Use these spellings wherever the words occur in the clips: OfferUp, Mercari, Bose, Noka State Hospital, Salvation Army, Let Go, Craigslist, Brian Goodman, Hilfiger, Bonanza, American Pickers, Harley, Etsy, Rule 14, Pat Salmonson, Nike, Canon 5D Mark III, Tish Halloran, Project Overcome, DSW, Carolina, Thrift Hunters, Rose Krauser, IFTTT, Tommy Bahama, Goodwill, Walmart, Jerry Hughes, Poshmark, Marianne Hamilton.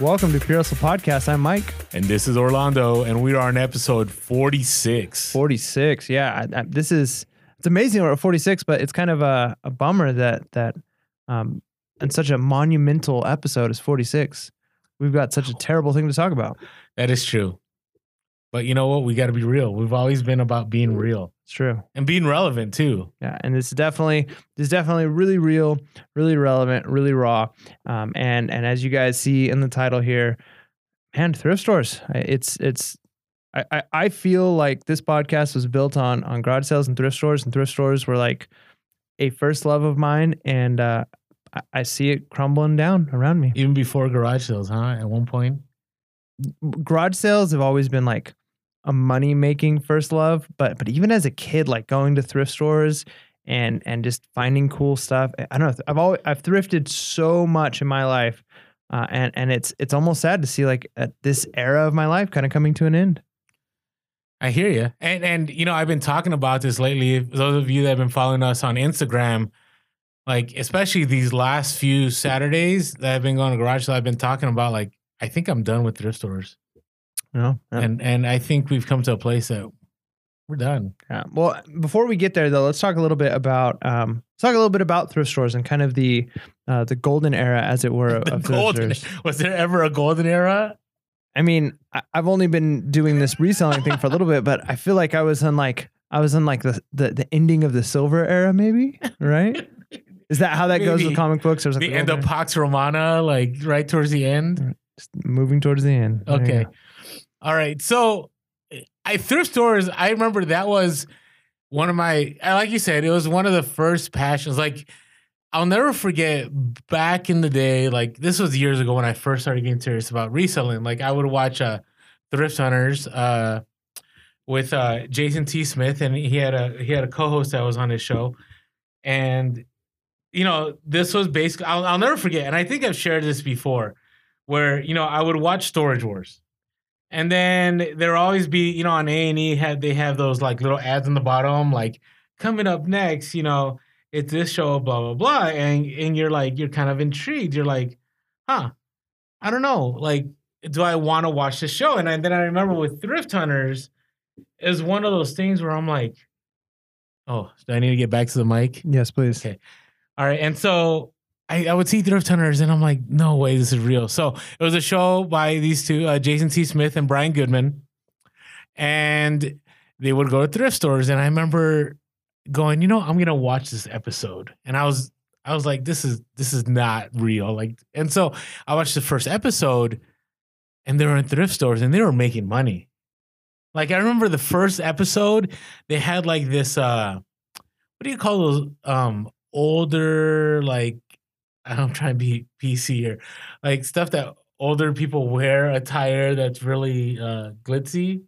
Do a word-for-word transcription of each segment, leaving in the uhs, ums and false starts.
Welcome to Pure Hustle Podcast. I'm Mike. And this is Orlando, and we are on episode forty-six. forty-six, yeah. I, I, this is, it's amazing we're at forty-six, but it's kind of a, a bummer that, that um, and such a monumental episode is forty-six. We've got such a terrible thing to talk about. That is true. But you know what? We got to be real. We've always been about being real. It's true. And being relevant, too. Yeah, and it's definitely, it's definitely really real, really relevant, really raw. Um, and and as you guys see in the title here, man, thrift stores. It's it's. I, I, I feel like this podcast was built on on garage sales and thrift stores, and thrift stores were like a first love of mine, and uh, I, I see it crumbling down around me. Even before garage sales, huh? At one point, garage sales have always been like a money-making first love, but but even as a kid, like going to thrift stores and and just finding cool stuff. I don't know. I've always, I've thrifted so much in my life, uh, and and it's it's almost sad to see like uh, this era of my life kind of coming to an end. I hear you, and and you know I've been talking about this lately. Those of you that have been following us on Instagram, like especially these last few Saturdays that I've been going to garage sale, I've been talking about like I think I'm done with thrift stores. No, yeah. And and I think we've come to a place that we're done. Yeah. Well, before we get there though, let's talk a little bit about um, let's talk a little bit about thrift stores and kind of the uh, the golden era, as it were, of thrift stores. Was there ever a golden era? I mean, I, I've only been doing this reselling thing for a little bit, but I feel like I was in like I was in like the the, the ending of the silver era, maybe, right? Is that how that maybe. goes with comic books? Or the end of Pax Romana, like right towards the end. Just moving towards the end. Okay. All right, so I thrift stores. I remember that was one of my, like you said, it was one of the first passions. Like I'll never forget back in the day. Like this was years ago when I first started getting serious about reselling. Like I would watch uh, Thrift Hunters uh, with uh, Jason T. Smith, and he had a he had a co-host that was on his show, and you know this was basically. I'll, I'll never forget, and I think I've shared this before, where you know I would watch Storage Wars. And then there'll always be, you know, on A and E, had they have those like little ads on the bottom, like coming up next, you know, it's this show, blah, blah, blah. And and you're like, you're kind of intrigued. You're like, huh, I don't know. Like, do I want to watch this show? And, I, and then I remember with Thrift Hunters, it was one of those things where I'm like, oh, do I need to get back to the mic? Yes, please. Okay. All right. And so I, I would see Thrift Hunters, and I'm like, no way, this is real. So it was a show by these two, uh, Jason T. Smith and Brian Goodman, and they would go to thrift stores. And I remember going, you know, I'm gonna watch this episode, and I was, I was like, this is, this is not real. Like, and so I watched the first episode, and they were in thrift stores, and they were making money. Like I remember the first episode, they had like this, uh, what do you call those um, older like. I'm trying to be P C here, like stuff that older people wear, attire that's really uh, glitzy. You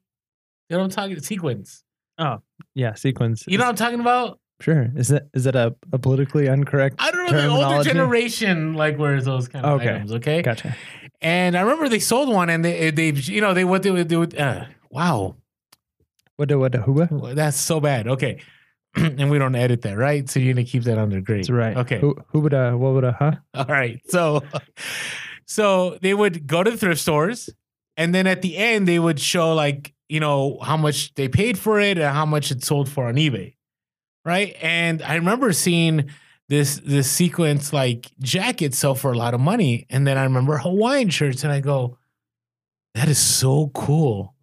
know what I'm talking? Sequins. Oh, yeah, sequins. You know what I'm talking about? Sure. Is that is that a, a politically incorrect? I don't know. The older generation like wears those kind of okay. items. Okay. Gotcha. And I remember they sold one, and they they you know they what they would do. Uh, wow. What the what the whoa? That's so bad. Okay. And we don't edit that, right? So you're gonna keep that under grade. That's right. Okay. Who, who would uh what would uh huh? All right. So so they would go to the thrift stores, and then at the end they would show like, you know, how much they paid for it and how much it sold for on eBay. Right? And I remember seeing this this sequence like jacket sell for a lot of money. And then I remember Hawaiian shirts, and I go, that is so cool.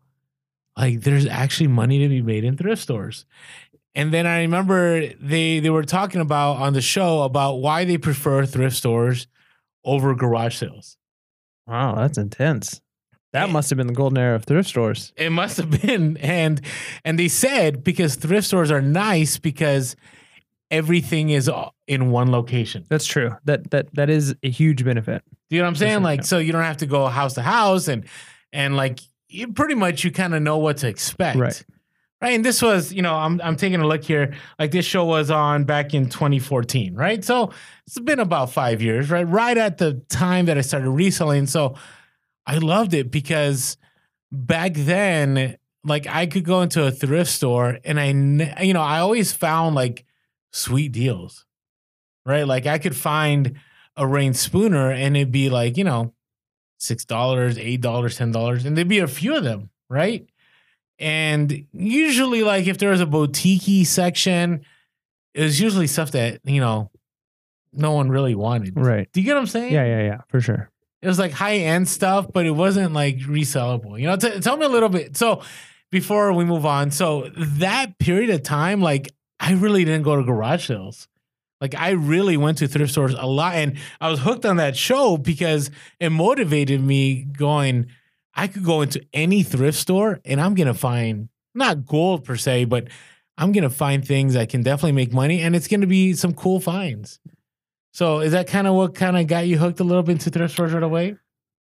Like there's actually money to be made in thrift stores. And then I remember they, they were talking about on the show about why they prefer thrift stores over garage sales. Wow, that's intense. That and, must have been the golden era of thrift stores. It must have been. And and they said because thrift stores are nice because everything is in one location. That's true. That that that is a huge benefit. You know what I'm saying? Sure, like yeah. So you don't have to go house to house and and like you pretty much you kind of know what to expect. Right. Right, and this was, you know, I'm I'm taking a look here. Like this show was on back in twenty fourteen, right? So it's been about five years, right? Right at the time that I started reselling. So I loved it because back then, like I could go into a thrift store and I, you know, I always found like sweet deals, right? Like I could find a Reyn Spooner and it'd be like, you know, six dollars, eight dollars, ten dollars, and there'd be a few of them, right? And usually, like, if there was a boutique-y section, it was usually stuff that, you know, no one really wanted. Right. Do you get what I'm saying? Yeah, yeah, yeah, for sure. It was like high-end stuff, but it wasn't like resellable. You know, t- tell me a little bit. So before we move on, so that period of time, like, I really didn't go to garage sales. Like, I really went to thrift stores a lot, and I was hooked on that show because it motivated me going, I could go into any thrift store and I'm going to find, not gold per se, but I'm going to find things that can definitely make money, and it's going to be some cool finds. So is that kind of what kind of got you hooked a little bit into thrift stores right away?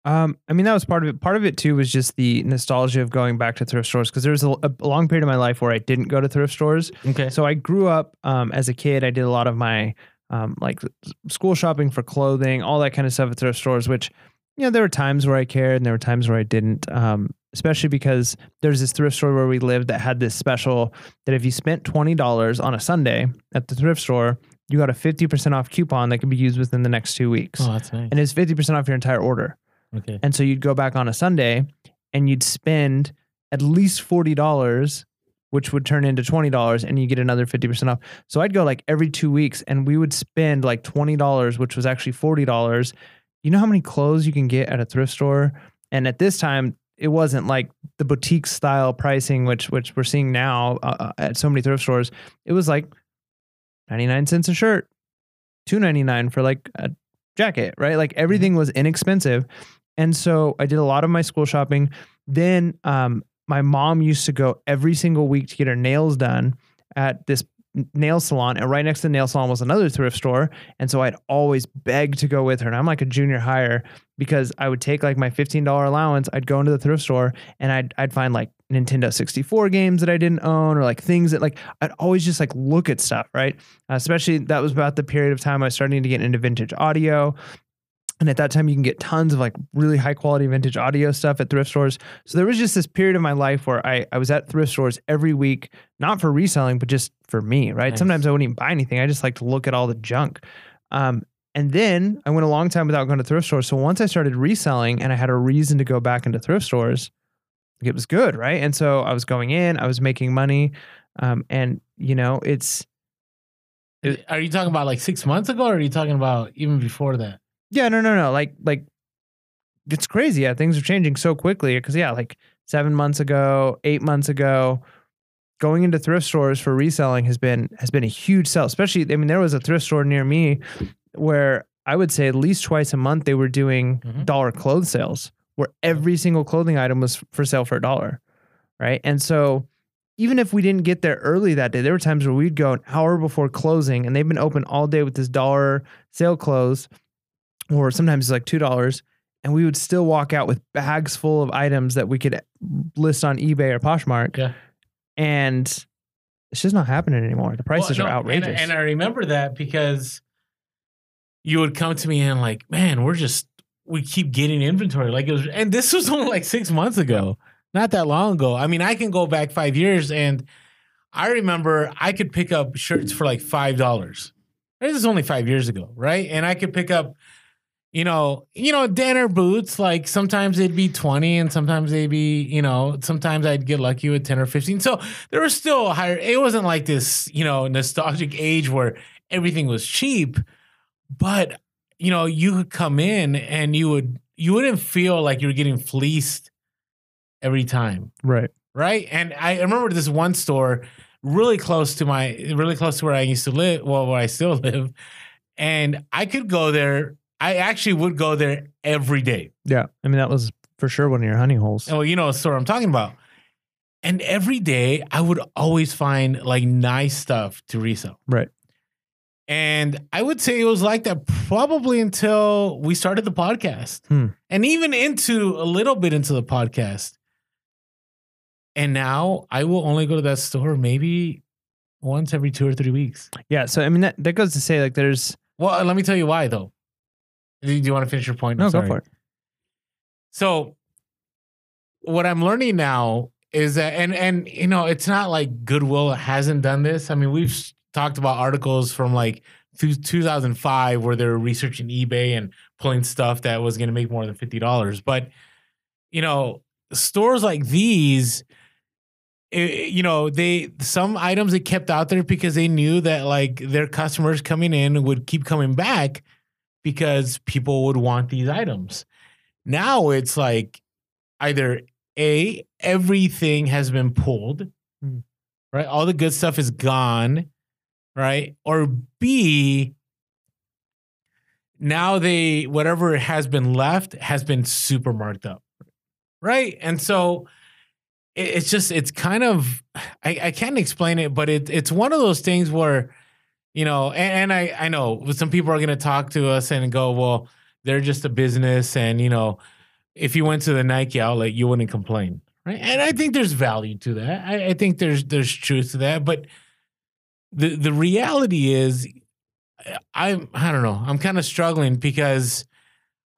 Um, I mean, that was part of it. Part of it too was just the nostalgia of going back to thrift stores, because there was a, a long period of my life where I didn't go to thrift stores. Okay. So I grew up um, as a kid. I did a lot of my um, like school shopping for clothing, all that kind of stuff at thrift stores, which, you know, there were times where I cared and there were times where I didn't, um, especially because there's this thrift store where we lived that had this special that if you spent twenty dollars on a Sunday at the thrift store, you got a fifty percent off coupon that could be used within the next two weeks. Oh, that's nice. And it's fifty percent off your entire order. Okay. And so you'd go back on a Sunday and you'd spend at least forty dollars, which would turn into twenty dollars, and you get another fifty percent off. So I'd go like every two weeks and we would spend like twenty dollars, which was actually forty dollars. You know how many clothes you can get at a thrift store? And at this time, it wasn't like the boutique style pricing, which which we're seeing now uh, at so many thrift stores. It was like ninety-nine cents a shirt, two ninety-nine for like a jacket, right? Like everything was inexpensive. And so I did a lot of my school shopping. Then um, my mom used to go every single week to get her nails done at this nail salon, and right next to the nail salon was another thrift store. And so I'd always beg to go with her. And I'm like a junior hire because I would take like my fifteen dollars allowance. I'd go into the thrift store and I'd, I'd find like Nintendo sixty-four games that I didn't own, or like things that like, I'd always just like look at stuff. Right. Uh, especially that was about the period of time I was starting to get into vintage audio. And at that time you can get tons of like really high quality vintage audio stuff at thrift stores. So there was just this period of my life where I, I was at thrift stores every week, not for reselling, but just for me, right? Nice. Sometimes I wouldn't even buy anything. I just like to look at all the junk. Um, and then I went a long time without going to thrift stores. So once I started reselling and I had a reason to go back into thrift stores, it was good, right? And so I was going in, I was making money. Um, and you know, it's... It, are you talking about like six months ago, or are you talking about even before that? Yeah, no, no, no. Like, like, it's crazy. Yeah, things are changing so quickly. Because yeah, like seven months ago, eight months ago, going into thrift stores for reselling has been has been a huge sell. Especially, I mean, there was a thrift store near me where I would say at least twice a month they were doing mm-hmm. dollar clothes sales, where every single clothing item was for sale for a dollar, right? And so even if we didn't get there early that day, there were times where we'd go an hour before closing, and they've been open all day with this dollar sale clothes, or sometimes it's like two dollars, and we would still walk out with bags full of items that we could list on eBay or Poshmark. Yeah. And it's just not happening anymore. The prices well, no, are outrageous. And, and I remember that because you would come to me and like, man, we're just, we keep getting inventory. Like it was, and this was only like six months ago, not that long ago. I mean, I can go back five years and I remember I could pick up shirts for like five dollars. This is only five years ago, right? And I could pick up, You know, you know, Danner Boots, like sometimes they'd be twenty and sometimes they'd be, you know, sometimes I'd get lucky with ten or fifteen. So there was still a higher, it wasn't like this, you know, nostalgic age where everything was cheap, but, you know, you could come in and you would, you wouldn't feel like you were getting fleeced every time. Right. Right. And I remember this one store really close to my, really close to where I used to live, well, where I still live. And I could go there. I actually would go there every day. Yeah. I mean, that was for sure one of your honey holes. Oh, you know, so I'm talking about. And every day I would always find like nice stuff to resell. Right. And I would say it was like that probably until we started the podcast hmm. and even into a little bit into the podcast. And now I will only go to that store maybe once every two or three weeks. Yeah. So, I mean, that, that goes to say like there's. Well, let me tell you why though. Do you want to finish your point? I'm no, sorry. Go for it. So what I'm learning now is that, and, and, you know, it's not like Goodwill hasn't done this. I mean, we've talked about articles from like through two thousand five where they were researching eBay and pulling stuff that was going to make more than fifty dollars. But, you know, stores like these, it, you know, they some items they kept out there because they knew that, like, their customers coming in would keep coming back because people would want these items. Now it's like either A, everything has been pulled, right? All the good stuff is gone, right? Or B, now they, whatever has been left has been super marked up, right? And so it's just, it's kind of, I, I can't explain it, but it, it's one of those things where, you know, and, and I, I know some people are going to talk to us and go, well, they're just a business. And, you know, if you went to the Nike outlet, you wouldn't complain, right? And I think there's value to that. I, I think there's there's truth to that. But the the reality is, I'm I don't know. I'm kind of struggling because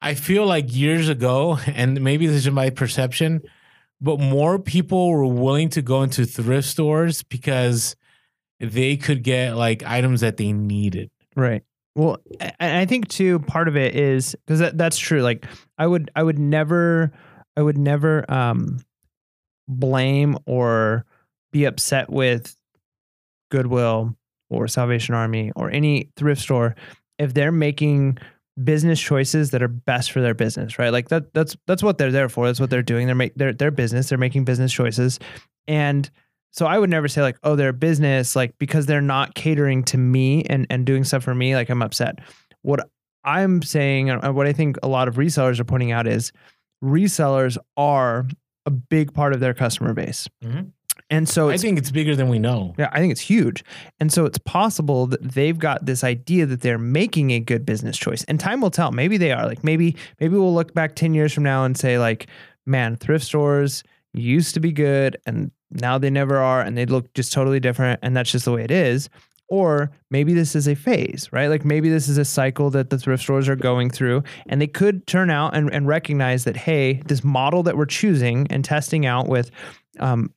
I feel like years ago, and maybe this is my perception, but more people were willing to go into thrift stores because they could get like items that they needed, right? Well, I think too, part of it is because that, that's true. Like I would, I would never, I would never um, blame or be upset with Goodwill or Salvation Army or any thrift store if they're making business choices that are best for their business, right? Like that, that's, that's what they're there for. That's what they're doing. They're make their, their business, they're making business choices. And so I would never say like, oh, they're a business, like because they're not catering to me and, and doing stuff for me, like I'm upset. What I'm saying, and what I think a lot of resellers are pointing out is resellers are a big part of their customer base. Mm-hmm. And so it's, I think it's bigger than we know. Yeah, I think it's huge. And so it's possible that they've got this idea that they're making a good business choice. And time will tell. Maybe they are. Like maybe maybe we'll look back ten years from now and say like, man, thrift stores used to be good and now they never are and they look just totally different and that's just the way it is. Or maybe this is a phase, right? Like maybe this is a cycle that the thrift stores are going through and they could turn out and, and recognize that, hey, this model that we're choosing and testing out with um,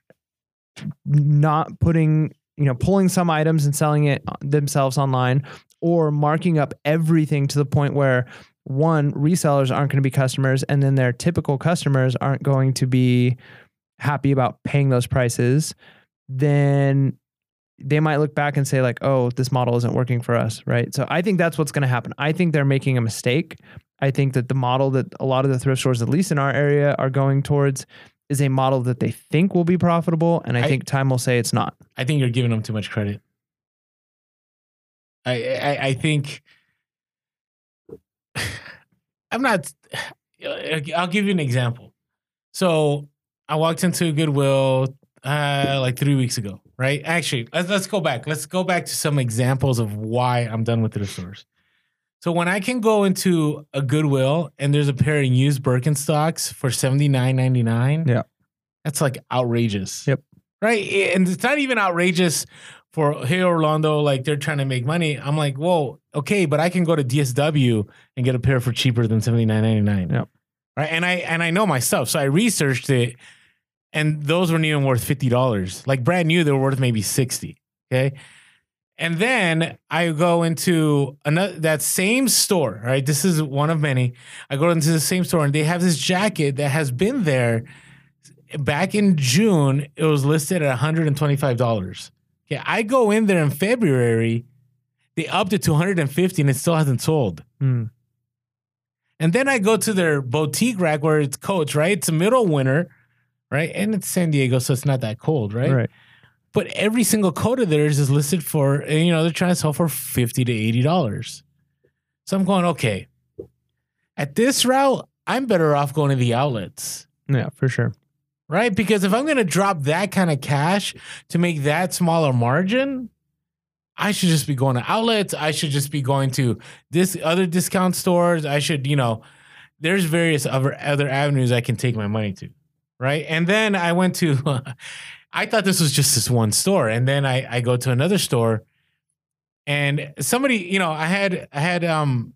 not putting, you know, pulling some items and selling it themselves online or marking up everything to the point where one, resellers aren't going to be customers and then their typical customers aren't going to be happy about paying those prices, then they might look back and say like, oh, this model isn't working for us, right? So I think that's what's going to happen. I think they're making a mistake. I think that the model that a lot of the thrift stores, at least in our area, are going towards is a model that they think will be profitable. And I, I think time will say it's not. I think you're giving them too much credit. I I, I think I'm not, I'll give you an example. So I walked into Goodwill uh, like three weeks ago, right? Actually, let's, let's go back. Let's go back to some examples of why I'm done with thrift stores. So when I can go into a Goodwill and there's a pair of used Birkenstocks for seventy-nine ninety-nine, yeah, that's like outrageous. Yep. Right? And it's not even outrageous for, hey, Orlando, like they're trying to make money. I'm like, whoa, okay, but I can go to D S W and get a pair for cheaper than seventy-nine ninety-nine. Yep. Right. And I and I know my stuff. So I researched it and those weren't even worth fifty dollars. Like brand new, they were worth maybe sixty. Okay. And then I go into another that same store. Right. This is one of many. I go into the same store and they have this jacket that has been there back in June. It was listed at one hundred twenty-five dollars. Okay. I go in there in February, they upped it to one hundred fifty dollars and it still hasn't sold. Hmm. And then I go to their boutique rack where it's Coach, right? It's middle winter, right? And it's San Diego, so it's not that cold, right? Right. But every single coat of theirs is listed for, and you know, they're trying to sell for fifty to eighty dollars. So I'm going, okay, at this route, I'm better off going to the outlets. Yeah, for sure. Right? Because if I'm going to drop that kind of cash to make that smaller margin, I should just be going to outlets. I should just be going to this other discount stores. I should, you know, there's various other, other avenues I can take my money to, right? And then I went to, uh, I thought this was just this one store. And then I, I go to another store and somebody, you know, I had, I had um,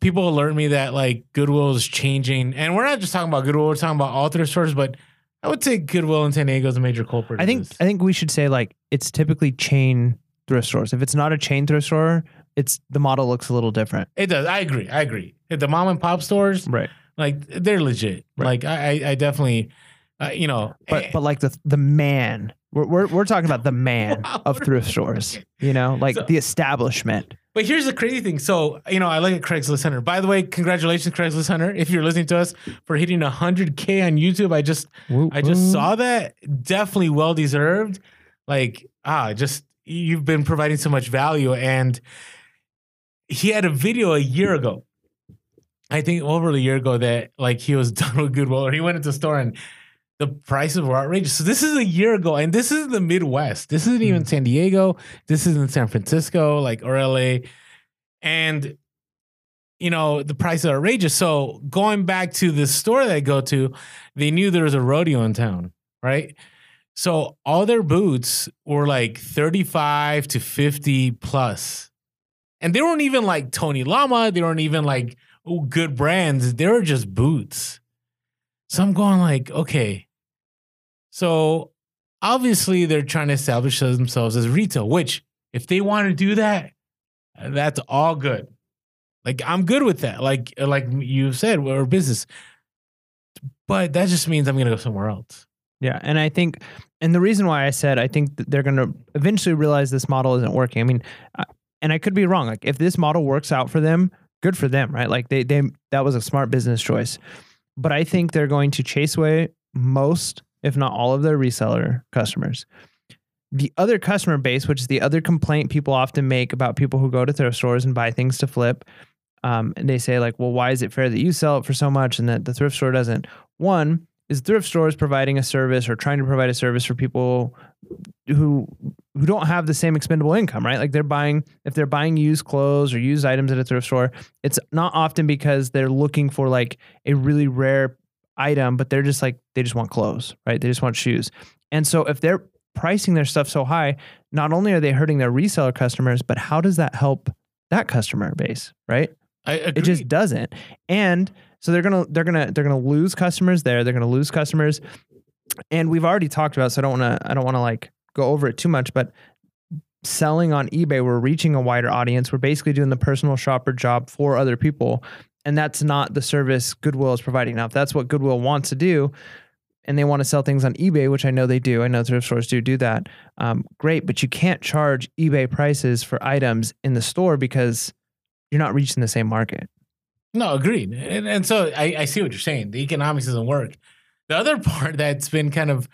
people alert me that like Goodwill is changing. And we're not just talking about Goodwill. We're talking about all thrift stores, but I would say Goodwill in San Diego is a major culprit. I think, I think we should say like, it's typically chain thrift stores. If it's not a chain thrift store, it's the model looks a little different. It does. I agree. I agree. The mom and pop stores, right? Like they're legit. Right. Like I, I definitely, uh, you know. But but like the the man, we're we're, we're talking about the man wow, of thrift stores. You know, like so, the establishment. But here's the crazy thing. So, you know, I look at Craigslist Hunter. By the way, congratulations, Craigslist Hunter, if you're listening to us, for hitting one hundred K on YouTube. I just, whoop, I just whoop. saw that. Definitely well deserved. Like, ah, just you've been providing so much value. And he had a video a year ago, I think over a year ago, that like he was done with Goodwill, or he went into the store and the prices were outrageous. So this is a year ago, and this is the Midwest. This isn't even San Diego. This isn't San Francisco, like, or L A. And, you know, the prices are outrageous. So going back to the store that I go to, they knew there was a rodeo in town, right? So all their boots were like thirty-five to fifty plus. And they weren't even like Tony Lama. They weren't even like good brands. They were just boots. So I'm going like, okay. So obviously they're trying to establish themselves as retail, which if they want to do that, that's all good. Like I'm good with that. Like like you said, we're business. But that just means I'm going to go somewhere else. Yeah, and I think, and the reason why I said I think that they're going to eventually realize this model isn't working. I mean, I, and I could be wrong. Like if this model works out for them, good for them, right? Like they they that was a smart business choice. But I think they're going to chase away most, if not all, of their reseller customers. The other customer base, which is the other complaint people often make about people who go to thrift stores and buy things to flip, um, and they say like, well, why is it fair that you sell it for so much and that the thrift store doesn't? One is thrift stores providing a service or trying to provide a service for people who who don't have the same expendable income, right? Like they're buying, if they're buying used clothes or used items at a thrift store, it's not often because they're looking for like a really rare item, but they're just like, they just want clothes, right? They just want shoes. And so if they're pricing their stuff so high, not only are they hurting their reseller customers, but how does that help that customer base, right? I agree. It just doesn't. And so they're going to, they're going to, they're going to lose customers there. They're going to lose customers. And we've already talked about, so I don't want to, I don't want to like go over it too much, but selling on eBay, we're reaching a wider audience. We're basically doing the personal shopper job for other people. And that's not the service Goodwill is providing. Now, if that's what Goodwill wants to do and they want to sell things on eBay, which I know they do, I know thrift stores do do that. Um, great, but you can't charge eBay prices for items in the store because you're not reaching the same market. No, agreed. And, and so I, I see what you're saying. The economics doesn't work. The other part that's been kind of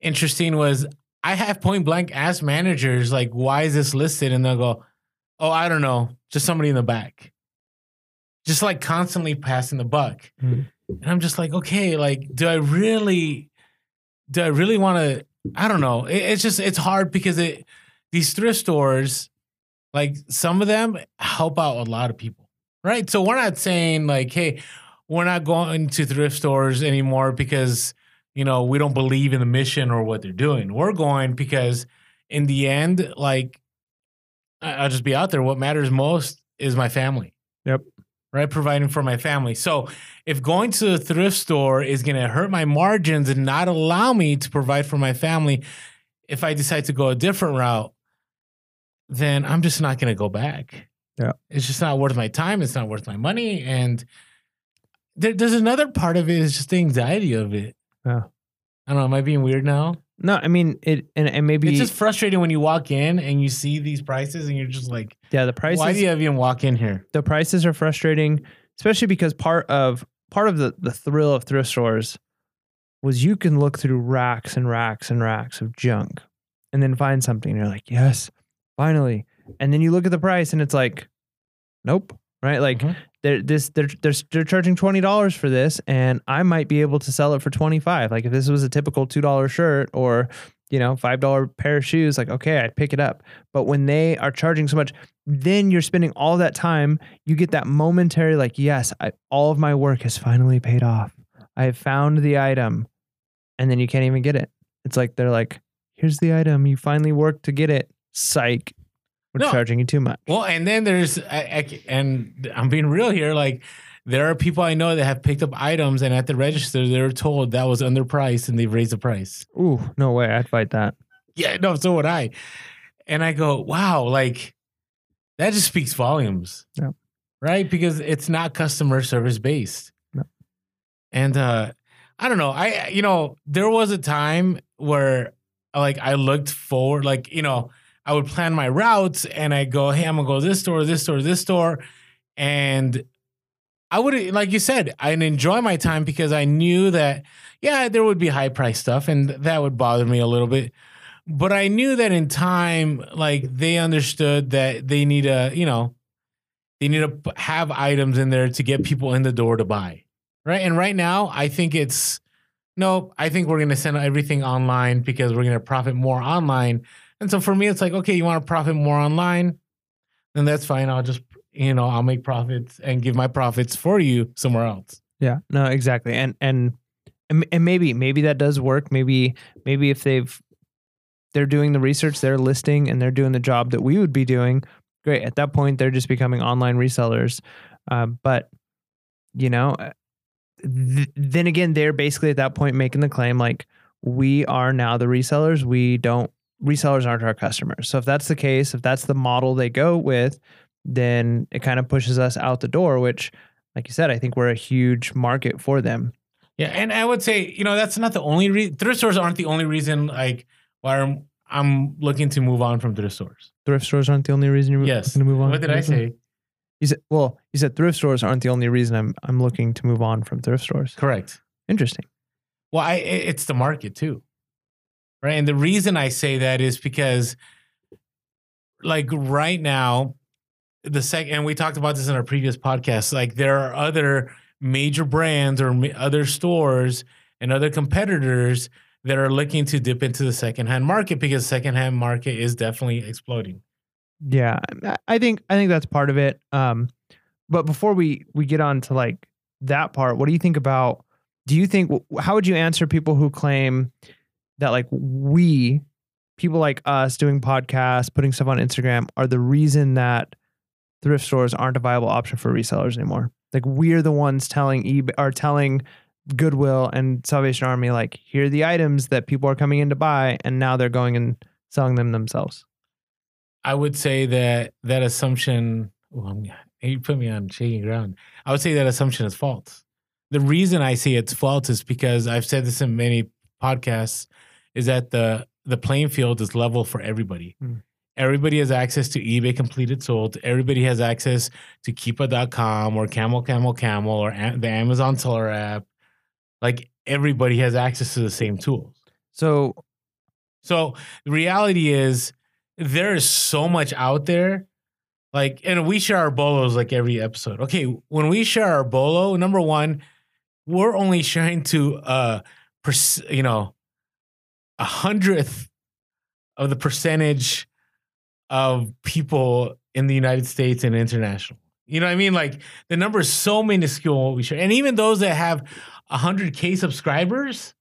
interesting was I have point blank asked managers, like, why is this listed? And they'll go, oh, I don't know. Just somebody in the back. Just like constantly passing the buck. Mm-hmm. And I'm just like, okay, like, do I really, do I really want to, I don't know. It, it's just, it's hard because it, these thrift stores, like some of them help out a lot of people, right? So we're not saying like, hey, we're not going to thrift stores anymore because, you know, we don't believe in the mission or what they're doing. We're going because in the end, like, I'll just be out there. What matters most is my family. Yep. Right? Providing for my family. So if going to a thrift store is going to hurt my margins and not allow me to provide for my family, if I decide to go a different route, then I'm just not going to go back. Yeah. It's just not worth my time. It's not worth my money. And There, there's another part of it is just the anxiety of it. Yeah. I don't know. Am I being weird now? No, I mean, it, and, and maybe it's just frustrating when you walk in and you see these prices and you're just like, yeah, the prices, why do you even walk in here? The prices are frustrating, especially because part of, part of the, the thrill of thrift stores was you can look through racks and racks and racks of junk and then find something. And you're like, yes, finally. And then you look at the price and it's like, nope. Right? Like, mm-hmm. They're this they're, they're they're charging twenty dollars for this and I might be able to sell it for twenty-five dollars. Like if this was a typical two dollar shirt or, you know, five dollar pair of shoes, like, okay, I'd pick it up. But when they are charging so much, then you're spending all that time. You get that momentary, like, yes, I, all of my work has finally paid off. I have found the item, and then you can't even get it. It's like, they're like, here's the item. You finally worked to get it. Psych. We're no. charging you too much. Well, and then there's, I, I, and I'm being real here, like there are people I know that have picked up items and at the register, they're told that was underpriced and they've raised the price. Ooh, no way. I'd fight that. Yeah, no, so would I. And I go, wow, like That just speaks volumes, yeah. right? Because it's not customer service based. No. And uh, I don't know. I, you know, there was a time where like I looked forward, like, you know, I would plan my routes and I go, hey, I'm gonna go to this store, this store, this store. And I would, like you said, I'd enjoy my time because I knew that, yeah, there would be high price stuff and that would bother me a little bit. But I knew that in time, like they understood that they need to, you know, they need to have items in there to get people in the door to buy. Right. And right now, I think it's no, I think we're going to send everything online because we're going to profit more online. And so for me, it's like, okay, you want to profit more online? Then that's fine. I'll just, you know, I'll make profits and give my profits for you somewhere else. Yeah, no, exactly. And, and, and maybe, maybe that does work. Maybe, maybe if they've, they're doing the research, they're listing, and they're doing the job that we would be doing. Great. At that point, they're just becoming online resellers. Uh, but, you know, th- then again, they're basically at that point making the claim like, we are now the resellers. We don't, resellers aren't our customers. So if that's the case, if that's the model they go with, then it kind of pushes us out the door, which, like you said, I think we're a huge market for them. Yeah. And I would say, you know, that's not the only reason. Thrift stores aren't the only reason, like, why I'm, I'm looking to move on from thrift stores. Thrift stores aren't the only reason you're yes. looking to move on. What did I say? You said, well, you said thrift stores aren't the only reason I'm I'm looking to move on from thrift stores. Correct. Interesting. Well, I, it's the market too, right? And the reason I say that is because, like right now, the sec- and we talked about this in our previous podcast. Like there are other major brands or ma- other stores and other competitors that are looking to dip into the secondhand market because secondhand market is definitely exploding. Yeah, I think I think that's part of it. Um, but before we, we get on to like that part, what do you think about, do you think, how would you answer people who claim that like we, people like us doing podcasts, putting stuff on Instagram are the reason that thrift stores aren't a viable option for resellers anymore? Like we're the ones telling eBay, or telling Goodwill and Salvation Army, like, here are the items that people are coming in to buy, and now they're going and selling them themselves. I would say that that assumption, well, you put me on shaking ground. I would say that assumption is false. The reason I say it's false is because I've said this in many podcasts, is that the, the playing field is level for everybody. Mm. Everybody has access to eBay completed sold. Everybody has access to Keepa dot com or Camel Camel Camel or a- the Amazon seller app. Like everybody has access to the same tools. So, so the reality is there is so much out there. Like, and we share our bolos like every episode. Okay. When we share our bolo, number one, we're only sharing to, uh, pers- you know, a hundredth of the percentage of people in the United States and international. You know what I mean? Like the number is so minuscule what we share. And even those that have one hundred K subscribers,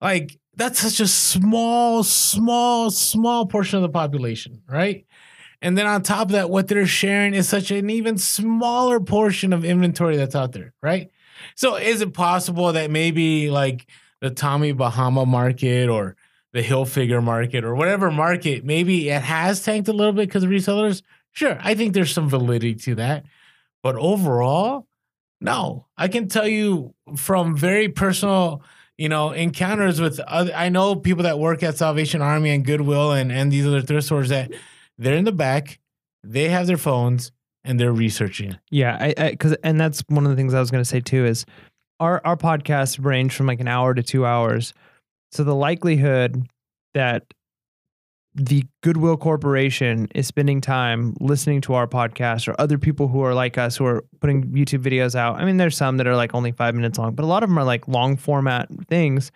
like that's such a small, small, small portion of the population, right? And then on top of that, what they're sharing is such an even smaller portion of inventory that's out there, right? So is it possible that maybe like the Tommy Bahama market or the Hilfiger market or whatever market, maybe it has tanked a little bit because of resellers? Sure, I think there's some validity to that. But overall, no. I can tell you from very personal, you know, encounters with other, I know people that work at Salvation Army and Goodwill and, and these other thrift stores that they're in the back, they have their phones and they're researching. Yeah, I, I cause and that's one of the things I was going to say too is our, our podcasts range from like an hour to two hours. So the likelihood that the Goodwill Corporation is spending time listening to our podcast or other people who are like us who are putting YouTube videos out. I mean, there's some that are like only five minutes long, but a lot of them are like long format things,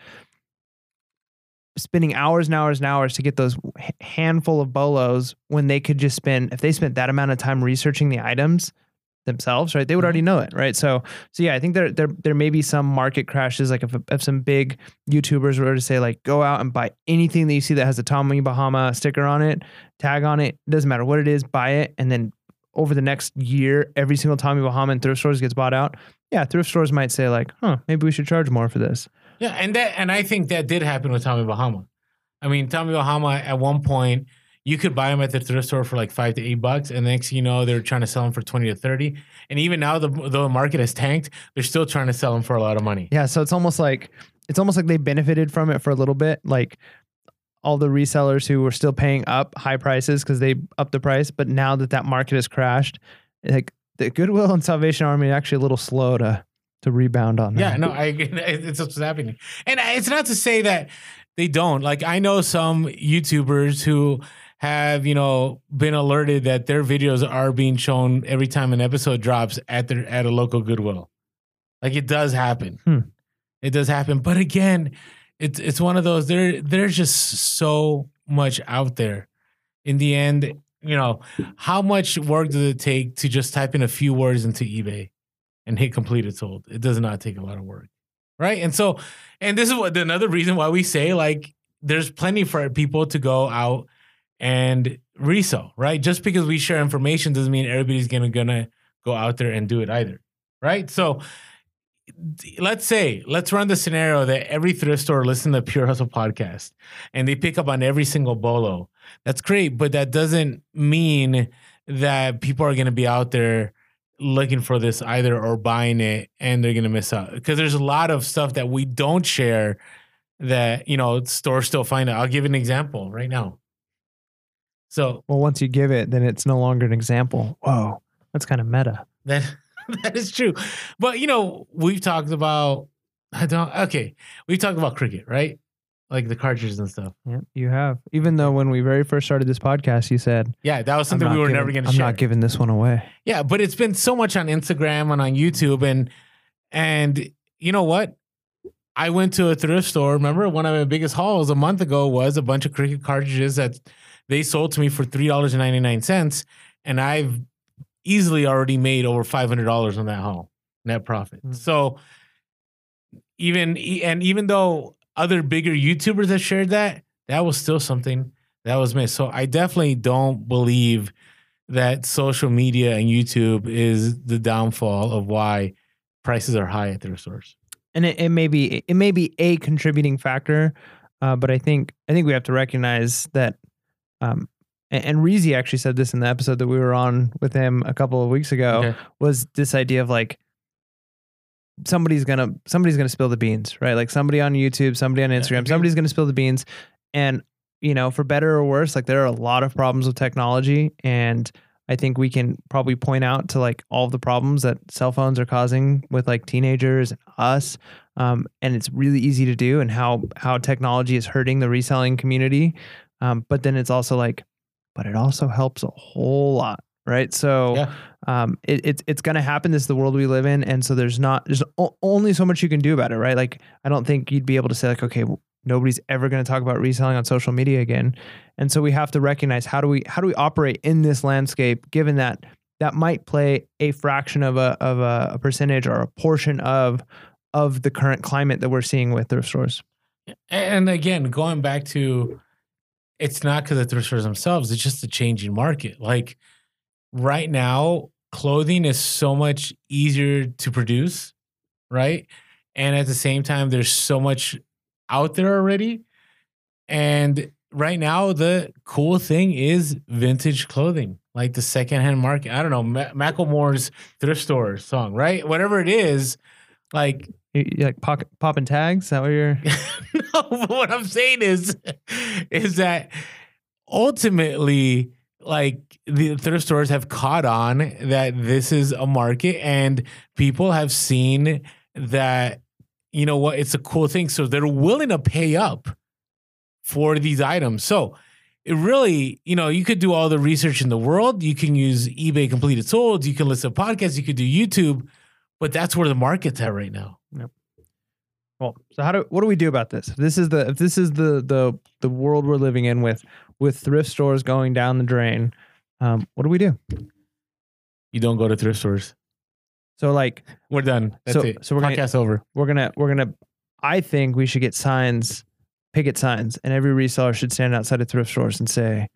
spending hours and hours and hours to get those handful of bolos when they could just spend, if they spent that amount of time researching the items themselves, right? They would already know it, right? So, so yeah, I think there, there, there may be some market crashes. Like if, if some big YouTubers were to say like, go out and buy anything that you see that has a Tommy Bahama sticker on it, tag on it, doesn't matter what it is, buy it. And then over the next year, every single Tommy Bahama in thrift stores gets bought out. Yeah. Thrift stores might say like, huh, maybe we should charge more for this. Yeah. And that, and I think that did happen with Tommy Bahama. I mean, Tommy Bahama at one point, you could buy them at the thrift store for like five to eight bucks. And next thing you know, they're trying to sell them for twenty to thirty. And even now, the, the market has tanked. They're still trying to sell them for a lot of money. Yeah. So it's almost like, it's almost like they benefited from it for a little bit. Like all the resellers who were still paying up high prices because they upped the price. But now that that market has crashed, like the Goodwill and Salvation Army are actually a little slow to, to rebound on that. Yeah. No, I, it's what's happening. And it's not to say that they don't. Like, I know some YouTubers who have, you know, been alerted that their videos are being shown every time an episode drops at their, at a local Goodwill. Like, it does happen. Hmm. It does happen. But again, it's, it's one of those, there, there's just so much out there. In the end, you know, how much work does it take to just type in a few words into eBay and hit complete or sold? It does not take a lot of work. Right. And so, and this is what, another reason why we say, like, there's plenty for people to go out and resell, right? Just because we share information doesn't mean everybody's gonna gonna go out there and do it either, right? So let's say, let's run the scenario that every thrift store listens to Pure Hustle Podcast and they pick up on every single bolo. That's great, but that doesn't mean that people are gonna be out there looking for this either or buying it, and they're gonna miss out. Because there's a lot of stuff that we don't share that, you know, stores still find out. I'll give an example right now. So, well, once you give it, then it's no longer an example. Whoa, that's kind of meta. That that is true, but you know, we've talked about I don't okay, we've talked about Cricut, right? Like the cartridges and stuff. Yeah, you have. Even though when we very first started this podcast, you said, yeah, that was something we were giving, never going to share. I'm not giving this one away. Yeah, but it's been so much on Instagram and on YouTube, and and you know what? I went to a thrift store. Remember, one of my biggest hauls a month ago was a bunch of Cricut cartridges that they sold to me for three dollars and ninety-nine cents, and I've easily already made over five hundred dollars on that haul, net profit. Mm-hmm. So even and even though other bigger YouTubers that shared that, that was still something that was missed. So I definitely don't believe that social media and YouTube is the downfall of why prices are high at thrift stores. And it, it may be it may be a contributing factor, uh, but I think I think we have to recognize that. Um, and, and Reezy actually said this in the episode that we were on with him a couple of weeks ago, okay. was this idea of like somebody's going to, somebody's going to spill the beans, right? Like somebody on YouTube, somebody on Instagram, yeah, somebody's going to spill the beans. And, you know, for better or worse, like there are a lot of problems with technology. And I think we can probably point out to like all of the problems that cell phones are causing with like teenagers and us. Um, and it's really easy to do, and how, how technology is hurting the reselling community. Um, but then it's also like, but it also helps a whole lot, right? So yeah. um, it, it's it's going to happen. This is the world we live in, and so there's not there's o- only so much you can do about it, right? Like I don't think you'd be able to say like, okay, well, nobody's ever going to talk about reselling on social media again, and so we have to recognize how do we how do we operate in this landscape, given that that might play a fraction of a of a, a percentage or a portion of of the current climate that we're seeing with thrift stores. And again, going back to, it's not because of thrift stores themselves. It's just a changing market. Like right now, clothing is so much easier to produce, right? And at the same time, there's so much out there already. And right now, the cool thing is vintage clothing, like the secondhand market. I don't know, Ma- Macklemore's thrift store song, right? Whatever it is, like... You, you like pocket, popping tags? Is that what you're... No, but what I'm saying is, is that ultimately, like the thrift stores have caught on that this is a market, and people have seen that, you know what, it's a cool thing. So they're willing to pay up for these items. So it really, you know, you could do all the research in the world. You can use eBay completed solds. You can listen to podcasts. You could do YouTube, but that's where the market's at right now. Yep. Well, so how do what do we do about this? If this is the if this is the the the world we're living in with with thrift stores going down the drain. Um, what do we do? You don't go to thrift stores. So like we're done. That's so, it. So we're podcast gonna, over. We're gonna we're gonna. I think we should get signs, picket signs, and every reseller should stand outside of thrift stores and say,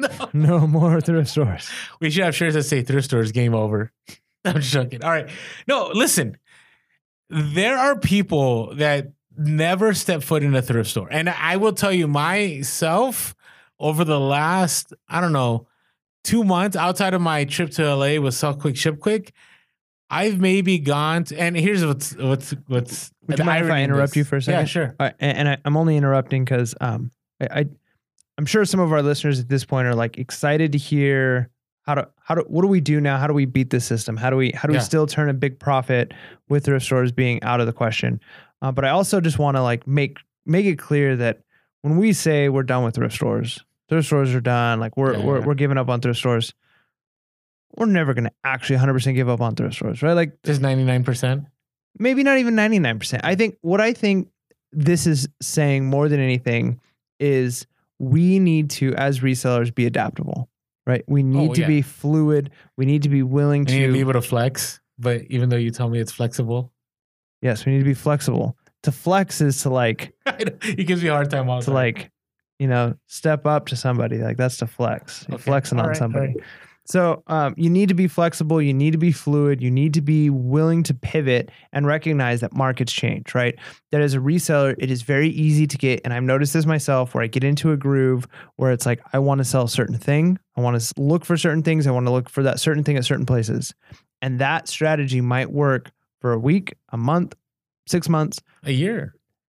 "No, no more thrift stores." We should have shirts that say "Thrift stores game over." I'm just joking. All right. No, listen. There are people that never step foot in a thrift store. And I will tell you myself over the last, I don't know, two months outside of my trip to L A with Sell Quick Ship Quick, I've maybe gone to, and here's what's, what's, what's, would you mind if I interrupt you for a second? Yeah, sure. All right, and and I, I'm only interrupting because, um, I, I, I'm sure some of our listeners at this point are like excited to hear how to, how do, what do we do now? How do we beat this system? How do we, how do yeah. we still turn a big profit with thrift stores being out of the question? Uh, but I also just want to like make, make it clear that when we say we're done with thrift stores, thrift stores are done. Like we're, yeah, we're, yeah. we're giving up on thrift stores. We're never going to actually one hundred percent give up on thrift stores, right? Like just ninety-nine percent, maybe not even ninety-nine percent. I think what I think this is saying more than anything is we need to, as resellers, be adaptable, right? We need oh, to yeah. be fluid. We need to be willing to, to be able to flex, but even though you tell me it's flexible. Yes. We need to be flexible. To flex is to like, it gives me a hard time. All to time. Like, you know, step up to somebody. Like that's to flex. You're okay. flexing all on right, somebody. Right. So um, you need to be flexible. You need to be fluid. You need to be willing to pivot and recognize that markets change, right? That as a reseller, it is very easy to get, and I've noticed this myself, where I get into a groove where it's like, I want to sell a certain thing. I want to look for certain things. I want to look for that certain thing at certain places. And that strategy might work for a week, a month, six months, a year.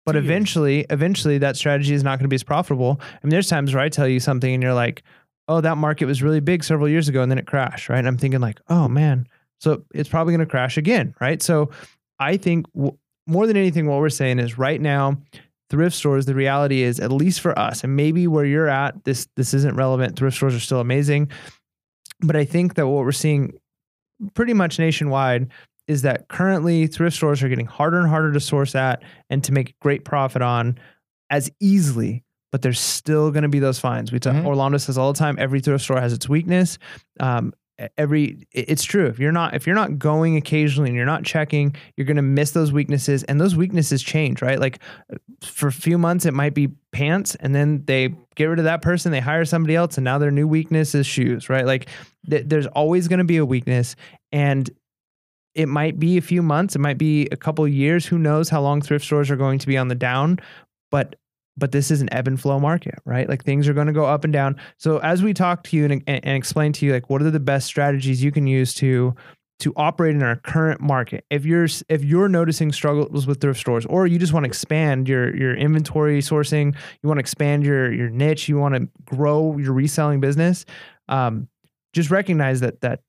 But eventually, years. eventually that strategy is not going to be as profitable. I mean, there's times where I tell you something and you're like, oh, that market was really big several years ago and then it crashed, right? And I'm thinking like, oh man, so it's probably going to crash again, right? So I think w- more than anything, what we're saying is right now, thrift stores, the reality is, at least for us, and maybe where you're at, this this isn't relevant. Thrift stores are still amazing. But I think that what we're seeing pretty much nationwide is that currently thrift stores are getting harder and harder to source at and to make great profit on as easily, but there's still going to be those fines. We talk, mm-hmm. Orlando says all the time, every thrift store has its weakness. Um, every it's true. If you're not, if you're not going occasionally and you're not checking, you're going to miss those weaknesses, and those weaknesses change, right? Like for a few months, it might be pants, and then they get rid of that person, they hire somebody else, and now their new weakness is shoes, right? Like th- there's always going to be a weakness, and it might be a few months. It might be a couple of years. Who knows how long thrift stores are going to be on the down, but But this is an ebb and flow market, right? Like things are going to go up and down. So as we talk to you and, and, and explain to you, like what are the best strategies you can use to to operate in our current market? If you're if you're noticing struggles with thrift stores, or you just want to expand your your inventory sourcing, you want to expand your your niche, you want to grow your reselling business, um, just recognize that that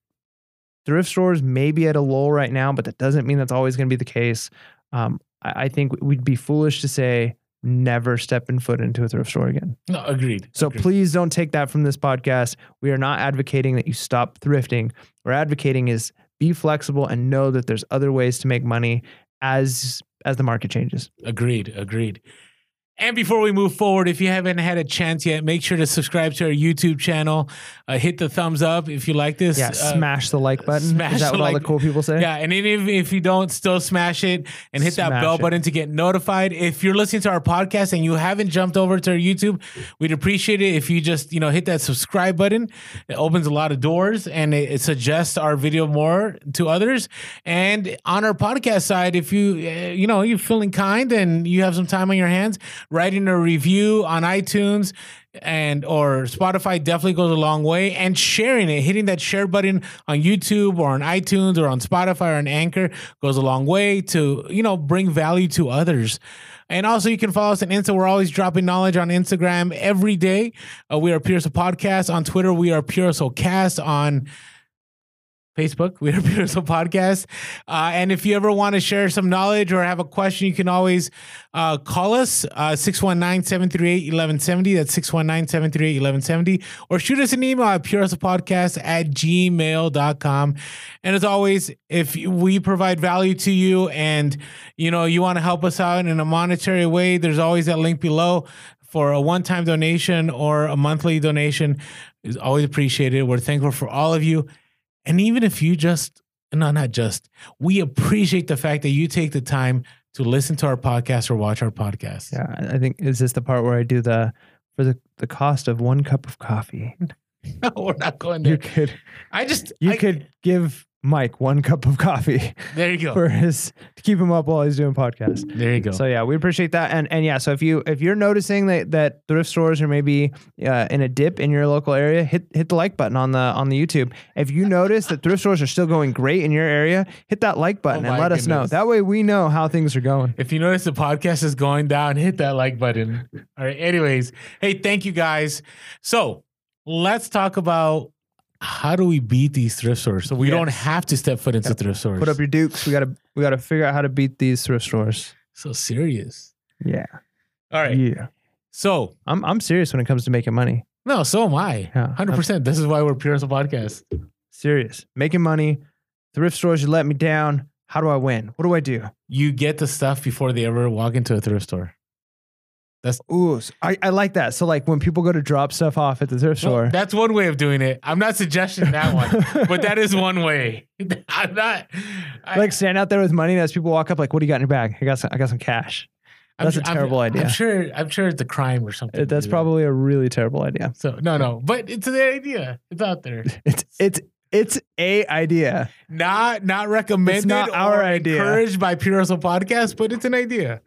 thrift stores may be at a lull right now, but that doesn't mean that's always going to be the case. Um, I, I think we'd be foolish to say never stepping foot into a thrift store again. No, agreed. So agreed. Please don't take that from this podcast. We are not advocating that you stop thrifting. We're advocating is be flexible and know that there's other ways to make money as as the market changes. Agreed. Agreed. And before we move forward, if you haven't had a chance yet, make sure to subscribe to our YouTube channel. Uh, hit the thumbs up if you like this. Yeah, uh, smash the like button. Smash Is that what like, all the cool people say? Yeah, and if, if you don't, still smash it and hit smash that bell it. button to get notified. If you're listening to our podcast and you haven't jumped over to our YouTube, we'd appreciate it if you just you know hit that subscribe button. It opens a lot of doors and it, it suggests our video more to others. And on our podcast side, if you you know you're feeling kind and you have some time on your hands, writing a review on iTunes and or Spotify definitely goes a long way, and sharing it, hitting that share button on YouTube or on iTunes or on Spotify or on Anchor goes a long way to, you know, bring value to others. And also you can follow us on Insta. We're always dropping knowledge on Instagram every day. Uh, we are Pure Hustle Podcast. On Twitter, we are Pure Hustle Cast. On Facebook, we are Pure Hustle Podcast. Uh, and if you ever want to share some knowledge or have a question, you can always uh, call us, uh, six one nine, seven three eight, one one seven zero. That's six one nine, seven three eight, one one seven zero. Or shoot us an email at pure hustle podcast at gmail dot com. And as always, if we provide value to you and you know you want to help us out in a monetary way, there's always that link below for a one-time donation or a monthly donation. It's always appreciated. We're thankful for all of you. And even if you just, no, not just, we appreciate the fact that you take the time to listen to our podcast or watch our podcast. Yeah, I think, is this the part where I do the, for the, the cost of one cup of coffee? No, we're not going there. You could, I just, you I, could give Mike one cup of coffee. There you go. For his to keep him up while he's doing podcasts. There you go. So yeah, we appreciate that. And and yeah, so if you if you're noticing that that thrift stores are maybe uh, in a dip in your local area, hit hit the like button on the on the YouTube. If you notice that thrift stores are still going great in your area, hit that like button oh and let goodness. us know. That way we know how things are going. If you notice the podcast is going down, hit that like button. All right. Anyways, hey, thank you guys. So let's talk about how do we beat these thrift stores? So we yes. don't have to step foot into yeah. thrift stores. Put up your dukes. We gotta we gotta figure out how to beat these thrift stores. So serious. Yeah. All right. Yeah. So I'm I'm serious when it comes to making money. No, so am I. Yeah, one hundred percent. I'm, this is why we're Pure Hustle Podcast. Serious. Making money. Thrift stores, you let me down. How do I win? What do I do? You get the stuff before they ever walk into a thrift store. That's Ooh, so I, I like that. So like when people go to drop stuff off at the thrift well, store. That's one way of doing it. I'm not suggesting that one, but that is one way. I'm not. I, like stand out there with money and as people walk up, like, what do you got in your bag? I got some, I got some cash. That's I'm, a terrible I'm, idea. I'm sure I'm sure it's a crime or something. It, that's probably that. a really terrible idea. So no, no, but it's the idea. It's out there. It's it's It's a idea. Not not recommended it's not our or idea. encouraged by Pure Hustle Podcast, but it's an idea.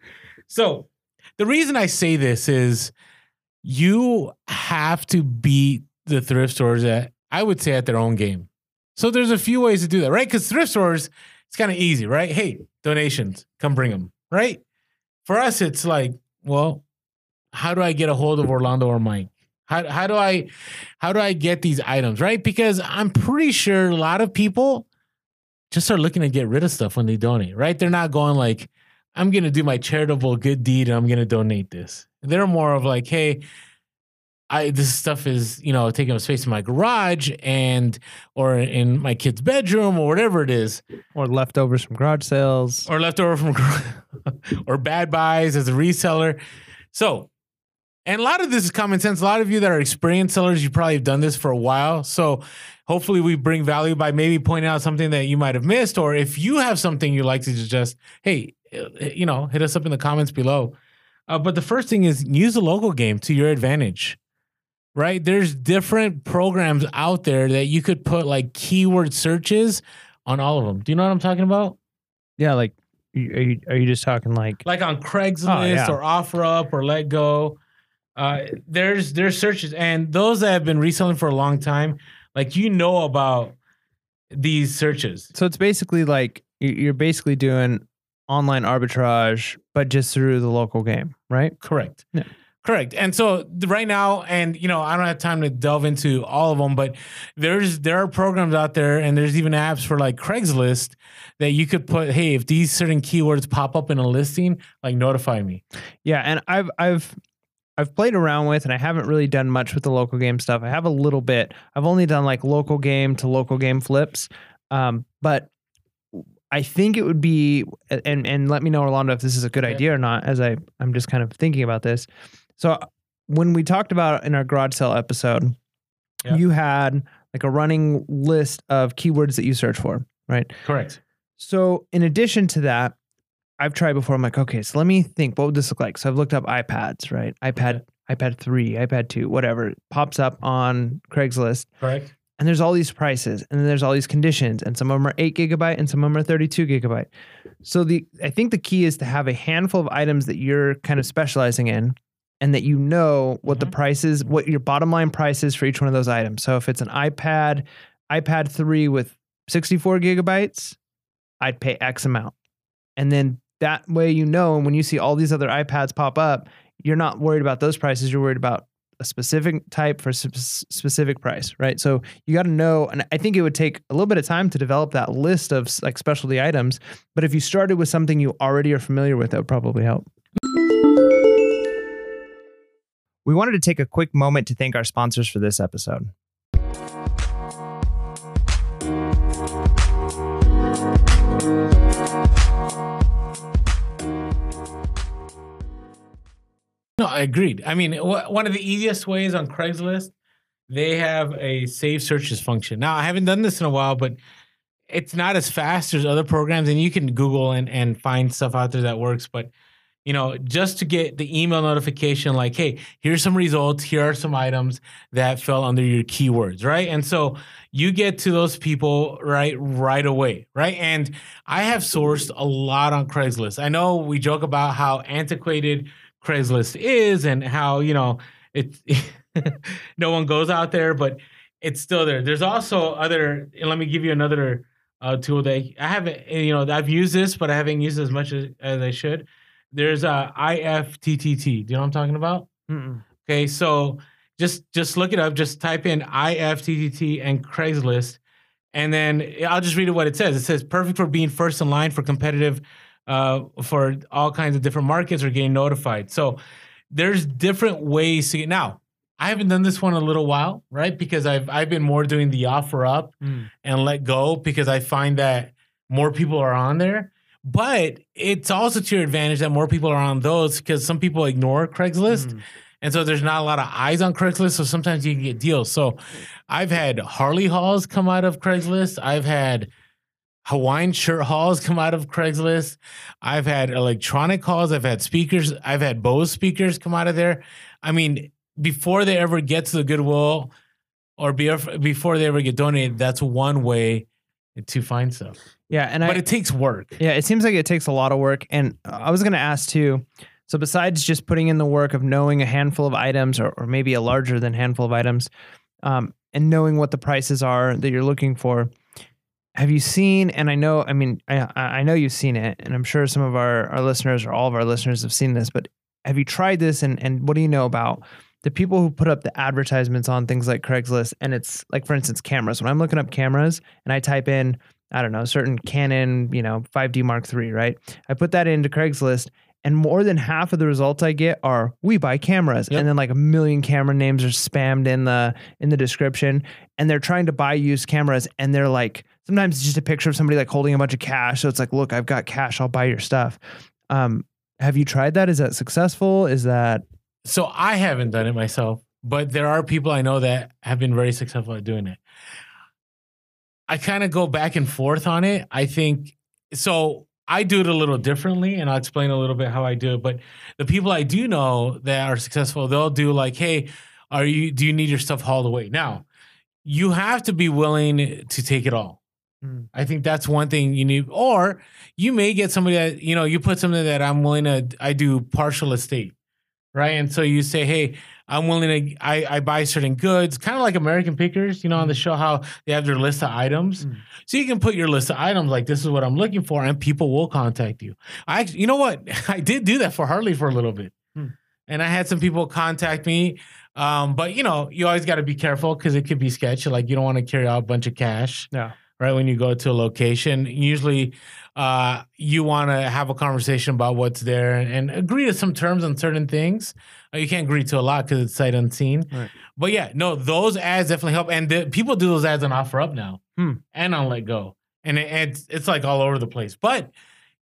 So the reason I say this is you have to beat the thrift stores at, I would say, at their own game. So there's a few ways to do that, right? Because thrift stores, it's kind of easy, right? Hey, donations, come bring them, right? For us, it's like, well, how do I get a hold of Orlando or Mike? How, how do I, how do I get these items, right? Because I'm pretty sure a lot of people just are looking to get rid of stuff when they donate, right? They're not going like, I'm going to do my charitable good deed and I'm going to donate this. They're more of like, hey, I this stuff is, you know, taking up space in my garage and or in my kid's bedroom or whatever it is. Or leftovers from garage sales. Or leftover from or bad buys as a reseller. So, and a lot of this is common sense. A lot of you that are experienced sellers, you probably have done this for a while. So hopefully we bring value by maybe pointing out something that you might have missed. Or if you have something you'd like to suggest, hey, you know, hit us up in the comments below. Uh, but the first thing is use the local game to your advantage, right? There's different programs out there that you could put like keyword searches on all of them. Do you know what I'm talking about? Yeah. Like, are you, are you just talking like, like on Craigslist oh, yeah. or OfferUp or Let Go? Uh, there's, there's searches and those that have been reselling for a long time, like, you know about these searches. So it's basically like you're basically doing online arbitrage, but just through the local game, right? Correct. Yeah. Correct. And so right now, and you know, I don't have time to delve into all of them, but there's, there are programs out there and there's even apps for like Craigslist that you could put, hey, if these certain keywords pop up in a listing, like notify me. Yeah. And I've, I've, I've played around with, and I haven't really done much with the local game stuff. I have a little bit. I've only done like local game to local game flips. Um, but I think it would be, and and let me know, Orlando, if this is a good yeah. idea or not, as I, I'm just kind of thinking about this. So when we talked about in our garage sale episode, yeah. you had like a running list of keywords that you search for, right? Correct. So in addition to that, I've tried before. I'm like, okay, so let me think, what would this look like? So I've looked up iPads, right? iPad, yeah. iPad three, iPad two, whatever. It pops up on Craigslist. Correct. And there's all these prices and then there's all these conditions and some of them are eight gigabyte and some of them are thirty-two gigabyte. So the, I think the key is to have a handful of items that you're kind of specializing in and that you know what mm-hmm. the prices, what your bottom line price is for each one of those items. So if it's an iPad, iPad three with sixty-four gigabytes, I'd pay X amount. And then that way, you know, and when you see all these other iPads pop up, you're not worried about those prices. You're worried about a specific type for sp- specific price, right? So you got to know, and I think it would take a little bit of time to develop that list of like specialty items. But if you started with something you already are familiar with, that would probably help. We wanted to take a quick moment to thank our sponsors for this episode. No, I agreed. I mean, wh- one of the easiest ways on Craigslist, they have a save searches function. Now, I haven't done this in a while, but it's not as fast as other programs, and you can Google and, and find stuff out there that works. But, you know, just to get the email notification like, hey, here's some results. Here are some items that fell under your keywords, right? And so you get to those people right right away, right? And I have sourced a lot on Craigslist. I know we joke about how antiquated Craigslist is and how, you know, it no one goes out there, but it's still there. There's also other, and let me give you another uh, tool that I haven't, you know, I've used this, but I haven't used it as much as, as I should. There's uh, I F T T T. Do you know what I'm talking about? Mm-mm. Okay, so just just look it up. Just type in I F T T T and Craigslist, and then I'll just read it what it says. It says, perfect for being first in line for competitive, uh, for all kinds of different markets or getting notified. So there's different ways to get now. I haven't done this one in a little while, right? Because I've I've been more doing the offer up mm. and let go because I find that more people are on there. But it's also to your advantage that more people are on those because some people ignore Craigslist. Mm. And so there's not a lot of eyes on Craigslist. So sometimes you can get deals. So I've had Harley hauls come out of Craigslist. I've had Hawaiian shirt hauls come out of Craigslist. I've had electronic hauls. I've had speakers. I've had Bose speakers come out of there. I mean, before they ever get to the Goodwill or be, before they ever get donated, that's one way to find stuff. Yeah. And but I, it takes work. Yeah. It seems like it takes a lot of work. And I was going to ask too, so besides just putting in the work of knowing a handful of items or, or maybe a larger than handful of items um, and knowing what the prices are that you're looking for, have you seen, and I know, I mean, I, I know you've seen it and I'm sure some of our, our listeners or all of our listeners have seen this, but have you tried this and, and what do you know about the people who put up the advertisements on things like Craigslist? And it's like, for instance, cameras. When I'm looking up cameras and I type in, I don't know, certain Canon, you know, five D Mark three, right? I put that into Craigslist and more than half of the results I get are we buy cameras. Yep. And then like a million camera names are spammed in the, in the description and they're trying to buy used cameras. And they're like, sometimes it's just a picture of somebody like holding a bunch of cash. So it's like, look, I've got cash. I'll buy your stuff. Um, have you tried that? Is that successful? Is that... So I haven't done it myself, but there are people I know that have been very successful at doing it. I kind of go back and forth on it. I think, so I do it a little differently and I'll explain a little bit how I do it. But the people I do know that are successful, they'll do like, hey, are you, do you need your stuff hauled away? Now you have to be willing to take it all. Mm. I think that's one thing you need, or you may get somebody that, you know, you put something that I'm willing to, I do partial estate. Right. And so you say, hey, I'm willing to, I, I buy certain goods, kind of like American Pickers, you know, on the show, how they have their list of items. Mm. So you can put your list of items like, this is what I'm looking for. And people will contact you. I, you know what? I did do that for Harley for a little bit. Mm. And I had some people contact me. Um, but, you know, you always got to be careful because it could be sketchy. Like you don't want to carry out a bunch of cash. Yeah. Right. When you go to a location, usually uh, you want to have a conversation about what's there and, and agree to some terms on certain things. Uh, you can't agree to a lot because it's sight unseen. Right. But yeah, no, those ads definitely help. And the, people do those ads on OfferUp now hmm. and on Let Go. And it, it's, it's like all over the place. But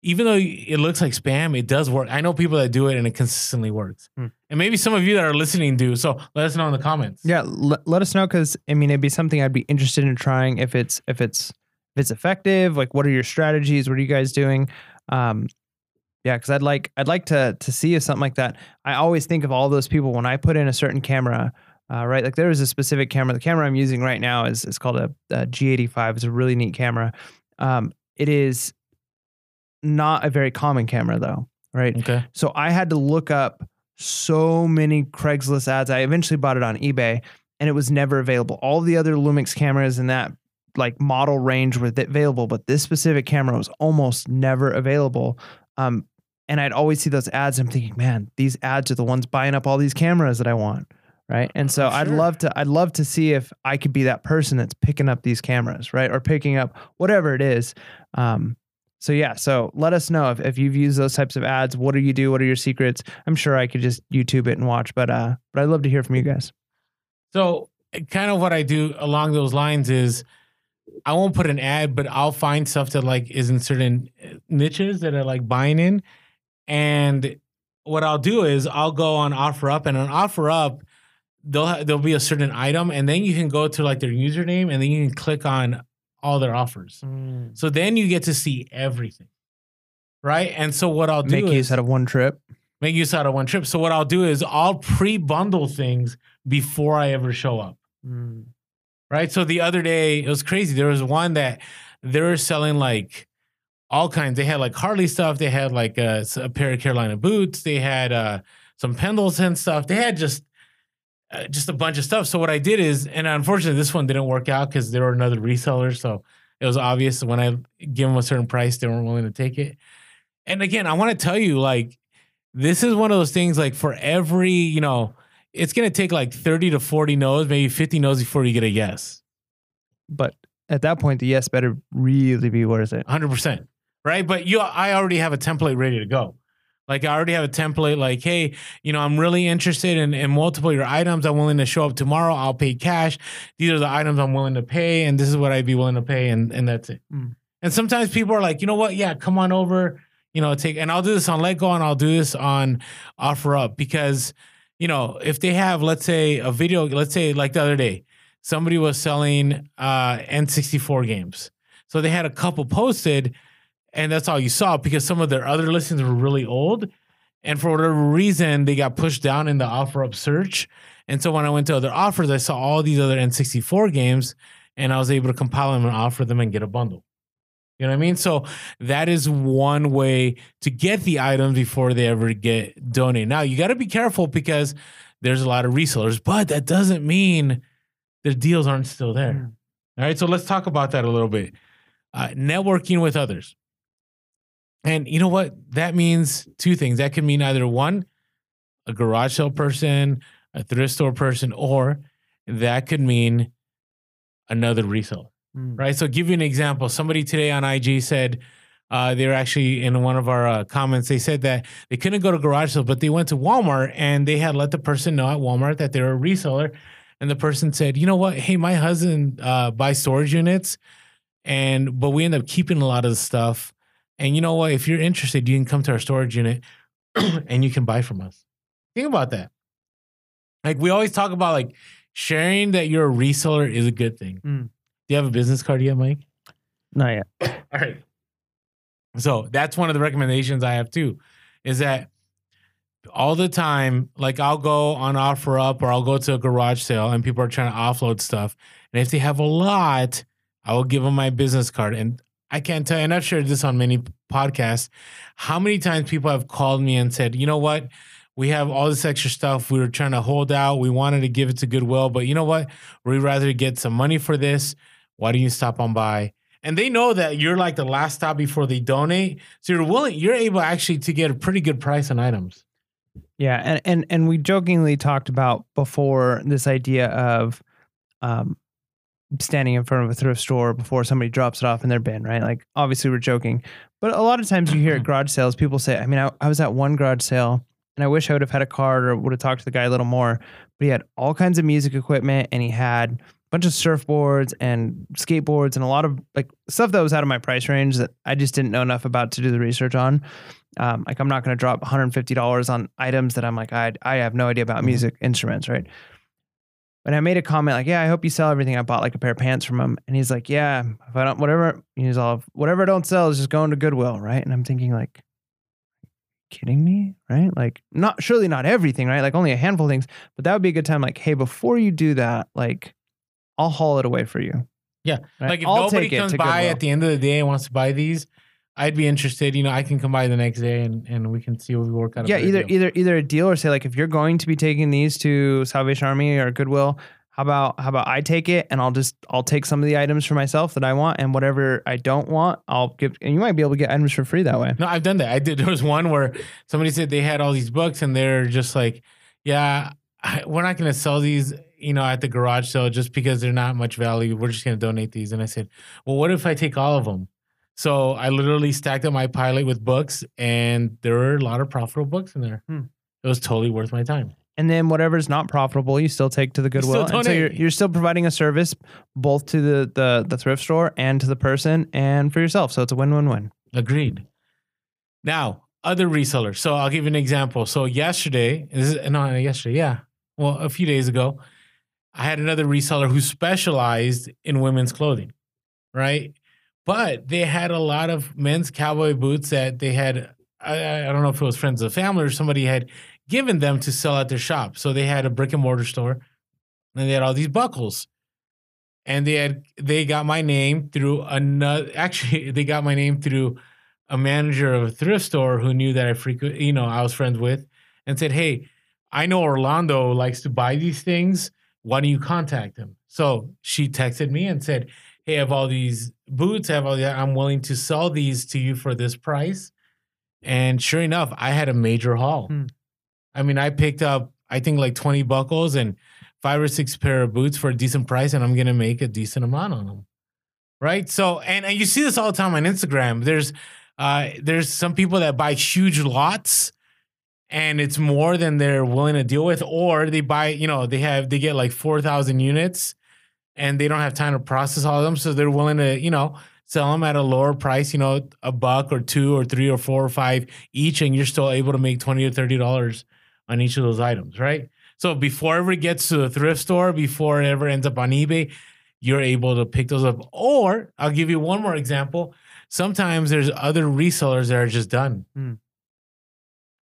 even though it looks like spam, it does work. I know people that do it and it consistently works. Hmm. And maybe some of you that are listening do. So let us know in the comments. Yeah. L- let us know. Cause I mean, it'd be something I'd be interested in trying if it's, if it's, if it's effective, like what are your strategies? What are you guys doing? Um, yeah. Cause I'd like, I'd like to, to see if something like that. I always think of all those people when I put in a certain camera, uh, right. Like there is a specific camera, the camera I'm using right now is, it's called a, a G eighty-five. It's a really neat camera. Um, it is, not a very common camera though. Right. Okay. So I had to look up so many Craigslist ads. I eventually bought it on eBay and it was never available. All the other Lumix cameras in that like model range were available, but this specific camera was almost never available. Um, and I'd always see those ads. And I'm thinking, man, these ads are the ones buying up all these cameras that I want. Right. And so sure. I'd love to, I'd love to see if I could be that person that's picking up these cameras, right. Or picking up whatever it is. Um, So yeah, so let us know if, if you've used those types of ads. What do you do? What are your secrets? I'm sure I could just YouTube it and watch, but uh, but I'd love to hear from you guys. So kind of what I do along those lines is I won't put an ad, but I'll find stuff that like is in certain niches that are like buying in. And what I'll do is I'll go on OfferUp, and on OfferUp, they'll there'll be a certain item, and then you can go to like their username, and then you can click on all their offers. Mm. So then you get to see everything, right? And so what I'll do make is make use out of one trip. Make use out of one trip. So what I'll do is I'll pre-bundle things before I ever show up, mm. right? So the other day, it was crazy. There was one that they were selling like all kinds. They had like Harley stuff. They had like a, a pair of Carolina boots. They had uh, some Pendleton stuff. They had just uh, just a bunch of stuff. So what I did is, and unfortunately this one didn't work out because there were another reseller. So it was obvious when I give them a certain price, they weren't willing to take it. And again, I want to tell you, like, this is one of those things, like, for every, you know, it's going to take like thirty to forty no's, maybe fifty no's before you get a yes. But at that point, the yes better really be worth it. one hundred percent. Right? But you, I already have a template ready to go. Like, I already have a template like, hey, you know, I'm really interested in, in multiple of your items. I'm willing to show up tomorrow. I'll pay cash. These are the items I'm willing to pay, and this is what I'd be willing to pay, and, and that's it. Mm. And sometimes people are like, you know what? Yeah, come on over. You know, take, and I'll do this on Let Go, and I'll do this on OfferUp because, you know, if they have, let's say, a video, let's say, like the other day, somebody was selling uh, N sixty-four games. So they had a couple posted, and that's all you saw because some of their other listings were really old. And for whatever reason, they got pushed down in the OfferUp search. And so when I went to other offers, I saw all these other N sixty-four games, and I was able to compile them and offer them and get a bundle. You know what I mean? So that is one way to get the items before they ever get donated. Now, you got to be careful because there's a lot of resellers, but that doesn't mean the deals aren't still there. All right, so let's talk about that a little bit. Uh, networking with others. And you know what? That means two things. That can mean either one, a garage sale person, a thrift store person, or that could mean another reseller. Right. So give you an example. Somebody today on I G said uh, they were actually in one of our uh, comments. They said that they couldn't go to garage sale, but they went to Walmart and they had let the person know at Walmart that they're a reseller. And the person said, you know what? Hey, my husband uh, buys storage units, and but we end up keeping a lot of the stuff. And you know what? If you're interested, you can come to our storage unit and you can buy from us. Think about that. Like, we always talk about, like, sharing that you're a reseller is a good thing. Mm. Do you have a business card yet, Mike? Not yet. All right. So that's one of the recommendations I have too, is that all the time, like, I'll go on OfferUp or I'll go to a garage sale and people are trying to offload stuff. And if they have a lot, I will give them my business card. And I can't tell you, and I've shared this on many podcasts, how many times people have called me and said, you know what? We have all this extra stuff. We were trying to hold out. We wanted to give it to Goodwill, but you know what? We'd rather get some money for this. Why don't you stop on by? And they know that you're like the last stop before they donate. So you're willing, you're able actually to get a pretty good price on items. Yeah. And, and, and we jokingly talked about before this idea of um, standing in front of a thrift store before somebody drops it off in their bin, right? Like, obviously we're joking, but a lot of times you hear at garage sales, people say, I mean, I, I was at one garage sale and I wish I would have had a card or would have talked to the guy a little more, but he had all kinds of music equipment and he had bunch of surfboards and skateboards and a lot of like stuff that was out of my price range that I just didn't know enough about to do the research on. Um, like, I'm not going to drop one hundred fifty dollars on items that I'm like, I I have no idea about music mm-hmm. instruments, right? And I made a comment like, yeah, I hope you sell everything. I bought like a pair of pants from him. And he's like, yeah, if I don't, whatever, he's all, whatever I don't sell is just going to Goodwill, right? And I'm thinking like, kidding me, right? Like, not, surely not everything, right? Like, only a handful of things, but that would be a good time. Like, hey, before you do that, like, I'll haul it away for you. Yeah. Right? Like, if I'll nobody comes by Goodwill at the end of the day and wants to buy these, I'd be interested. You know, I can come by the next day and, and we can see what we work out. Yeah. Either, deal. either, either a deal or say like, if you're going to be taking these to Salvation Army or Goodwill, how about, how about I take it and I'll just, I'll take some of the items for myself that I want, and whatever I don't want, I'll give, and you might be able to get items for free that way. No, I've done that. I did. There was one where somebody said they had all these books and they're just like, yeah, I, we're not going to sell these, you know, at the garage sale just because they're not much value. We're just going to donate these. And I said, well, what if I take all of them? So I literally stacked up my pallet with books, and there were a lot of profitable books in there. Hmm. It was totally worth my time. And then whatever's not profitable, you still take to the Goodwill. You still donate. And so you're, you're still providing a service both to the, the, the thrift store and to the person and for yourself. So it's a win-win-win. Agreed. Now, other resellers. So I'll give you an example. So yesterday, is it, no, yesterday, yeah. Well, a few days ago, I had another reseller who specialized in women's clothing, right? But they had a lot of men's cowboy boots that they had, I, I don't know if it was friends of the family or somebody had given them to sell at their shop. So they had a brick and mortar store and they had all these buckles. And they had they got my name through another, actually they got my name through a manager of a thrift store who knew that I frequent, you know, I was friends with, and said, "Hey, I know Orlando likes to buy these things. Why don't you contact him?" So she texted me and said, "Hey, I have all these boots. I have all these, I'm willing to sell these to you for this price." And sure enough, I had a major haul. Hmm. I mean, I picked up, I think, like twenty buckles and five or six pair of boots for a decent price, and I'm going to make a decent amount on them, right? So, and, and you see this all the time on Instagram. There's uh, there's some people that buy huge lots, and it's more than they're willing to deal with, or they buy, you know, they have they get like four thousand units, and they don't have time to process all of them, so they're willing to, you know, sell them at a lower price, you know, a buck or two or three or four or five each, and you're still able to make twenty or thirty dollars on each of those items, right? So before it ever gets to the thrift store, before it ever ends up on eBay, you're able to pick those up. Or I'll give you one more example. Sometimes there's other resellers that are just done. Mm.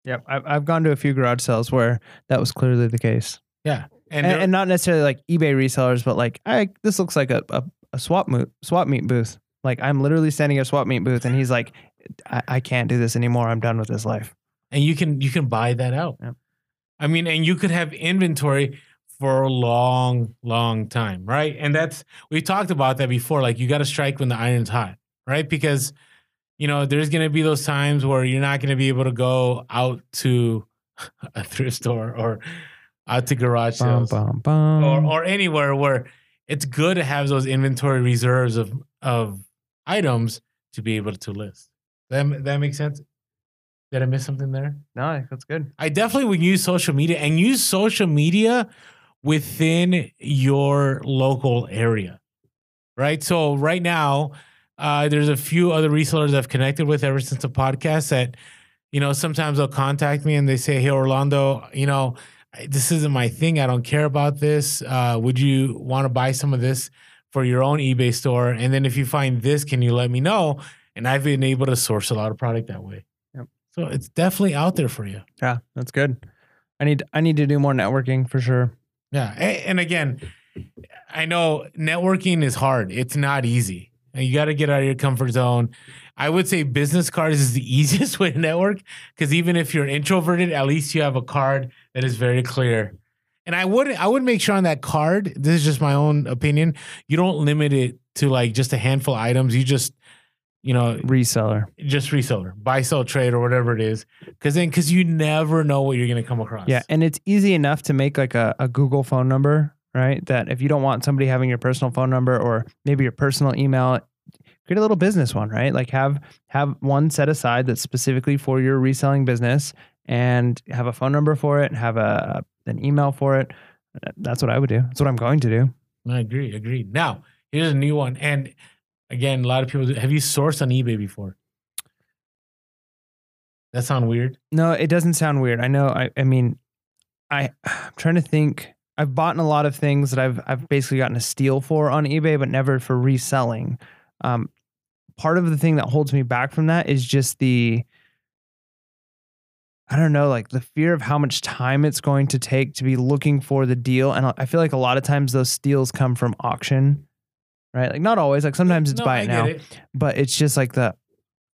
Yep. I've, I've gone to a few garage sales where that was clearly the case. Yeah. And, and, and not necessarily like eBay resellers, but like, I, this looks like a, a, a swap, mo- swap meet booth. Like I'm literally standing at a swap meet booth and he's like, I, I can't do this anymore. I'm done with this life. And you can, you can buy that out. Yep. I mean, and you could have inventory for a long, long time, right? And that's, we talked about that before. Like, you got to strike when the iron's hot, right? Because, you know, there's going to be those times where you're not going to be able to go out to a thrift store or out to garage sales bum, bum, bum. Or, or anywhere where it's good to have those inventory reserves of, of items to be able to list. That, that makes sense? Did I miss something there? No, that's good. I definitely would use social media, and use social media within your local area, right? So right now, uh, there's a few other resellers I've connected with ever since the podcast that, you know, sometimes they'll contact me and they say, "Hey, Orlando, you know, this isn't my thing. I don't care about this. Uh, would you want to buy some of this for your own eBay store? And then if you find this, can you let me know?" And I've been able to source a lot of product that way. So it's definitely out there for you. Yeah, that's good. I need I need to do more networking for sure. Yeah, and, and again, I know networking is hard. It's not easy. And you got to get out of your comfort zone. I would say business cards is the easiest way to network, because even if you're introverted, at least you have a card that is very clear. And I would I would make sure on that card, this is just my own opinion, you don't limit it to like just a handful of items. You just You know, reseller, just reseller, buy, sell, trade, or whatever it is. Cause then, cause you never know what you're going to come across. Yeah. And it's easy enough to make like a, a Google phone number, right? That if you don't want somebody having your personal phone number or maybe your personal email, create a little business one, right? Like have, have one set aside that's specifically for your reselling business, and have a phone number for it and have a, an email for it. That's what I would do. That's what I'm going to do. I agree. Agreed. Now here's a new one. And again, a lot of people do. Have you sourced on eBay before? That sound weird? No, it doesn't sound weird. I know. I, I mean, I, I'm trying to think. I've bought a lot of things that I've I've basically gotten a steal for on eBay, but never for reselling. Um, part of the thing that holds me back from that is just the, I don't know, like the fear of how much time it's going to take to be looking for the deal. And I feel like a lot of times those steals come from auction. Right? Like not always, like sometimes it's no, buy it now, it. But it's just like the,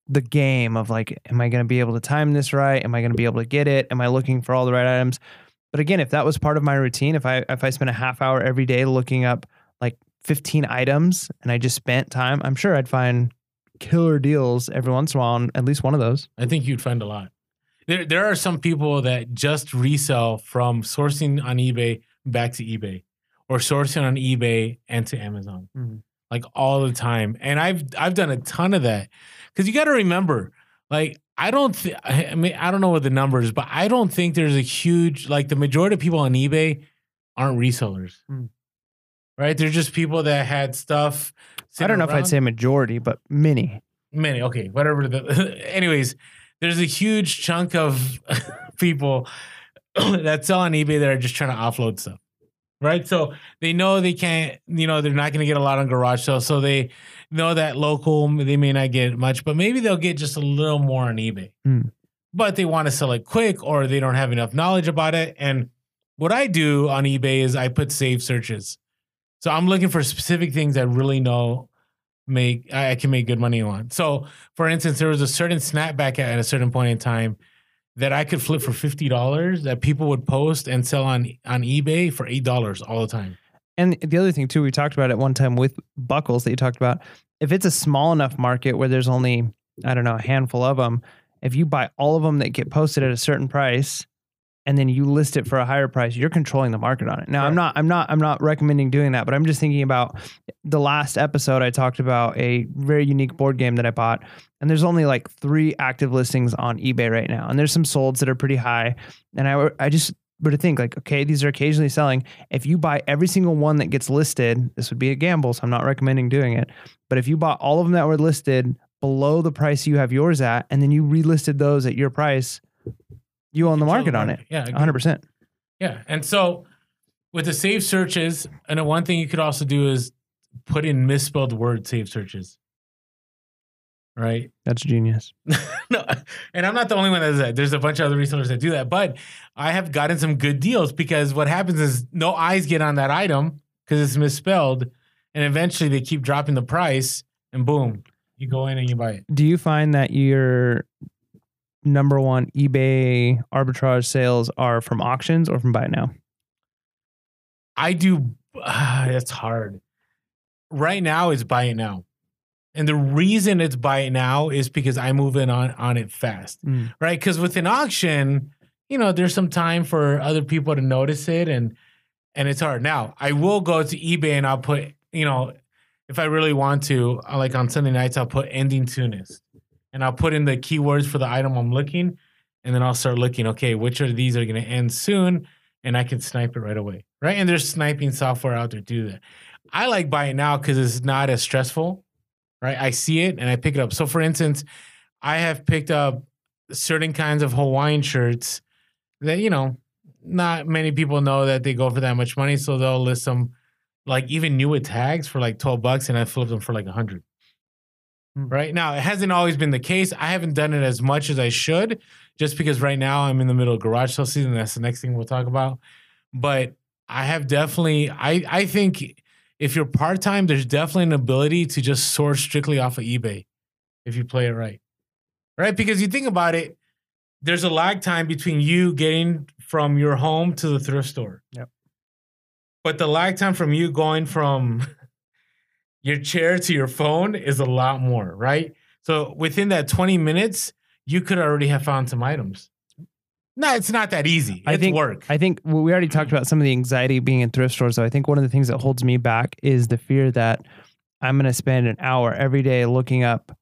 the game of like, am I going to be able to time this right? Am I going to be able to get it? Am I looking for all the right items? But again, if that was part of my routine, if I, if I spent a half hour every day looking up like fifteen items and I just spent time, I'm sure I'd find killer deals every once in a while on at least one of those. I think you'd find a lot. There, there are some people that just resell from sourcing on eBay back to eBay. Or sourcing on eBay and to Amazon, mm-hmm. like all the time. And I've I've done a ton of that, because you got to remember, like I don't, th- I mean I don't know what the numbers, but I don't think there's a huge, like the majority of people on eBay aren't resellers, mm. right? They're just people that had stuff. I don't know around. If I'd say majority, but many, many. Okay, whatever. The, anyways, there's a huge chunk of people that sell on eBay that are just trying to offload stuff. right? So they know they can't, you know, they're not going to get a lot on garage sales. So they know that local, they may not get much, but maybe they'll get just a little more on eBay. Mm. But they want to sell it quick, or they don't have enough knowledge about it. And what I do on eBay is I put saved searches. So I'm looking for specific things I really know make I can make good money on. So for instance, there was a certain snapback at a certain point in time that I could flip for fifty dollars that people would post and sell on, on eBay for eight dollars all the time. And the other thing too, we talked about at one time with buckles that you talked about, if it's a small enough market where there's only, I don't know, a handful of them, if you buy all of them that get posted at a certain price and then you list it for a higher price, you're controlling the market on it. Now, right. I'm not, I'm not, I'm not recommending doing that, but I'm just thinking about the last episode. I talked about a very unique board game that I bought, and there's only like three active listings on eBay right now. And there's some solds that are pretty high. And I, I just were to think like, okay, these are occasionally selling. If you buy every single one that gets listed, this would be a gamble. So I'm not recommending doing it. But if you bought all of them that were listed below the price you have yours at, and then you relisted those at your price, you own the market on it. Yeah. one hundred percent. Yeah. And so with the saved searches, and one thing you could also do is put in misspelled word saved searches. Right? That's genius. No, and I'm not the only one that does that. There's a bunch of other resellers that do that. But I have gotten some good deals because what happens is no eyes get on that item because it's misspelled. And eventually they keep dropping the price and boom, you go in and you buy it. Do you find that you're... number one eBay arbitrage sales are from auctions or from buy now? I do. Uh, that's hard. Right now it's buy it now. And the reason it's buy it now is because I move in on, on it fast, mm. right? Because with an auction, you know, there's some time for other people to notice it and, and it's hard. Now I will go to eBay and I'll put, you know, if I really want to, like on Sunday nights, I'll put ending soonest. And I'll put in the keywords for the item I'm looking, and then I'll start looking, okay, which of these are going to end soon, and I can snipe it right away, right? And there's sniping software out there to do that. I like buy it now because it's not as stressful, right? I see it, and I pick it up. So, for instance, I have picked up certain kinds of Hawaiian shirts that, you know, not many people know that they go for that much money, so they'll list them, like even new with tags for like twelve bucks, and I flip them for like one hundred. Right now, it hasn't always been the case. I haven't done it as much as I should just because right now I'm in the middle of garage sale season. That's the next thing we'll talk about. But I have definitely, I, I think if you're part-time, there's definitely an ability to just source strictly off of eBay if you play it right. Right? Because you think about it, there's a lag time between you getting from your home to the thrift store. Yep. But the lag time from you going from... your chair to your phone is a lot more, right? So within that twenty minutes, you could already have found some items. No, it's not that easy. It's I think, work. I think well, we already talked about some of the anxiety being in thrift stores. So I think one of the things that holds me back is the fear that I'm going to spend an hour every day looking up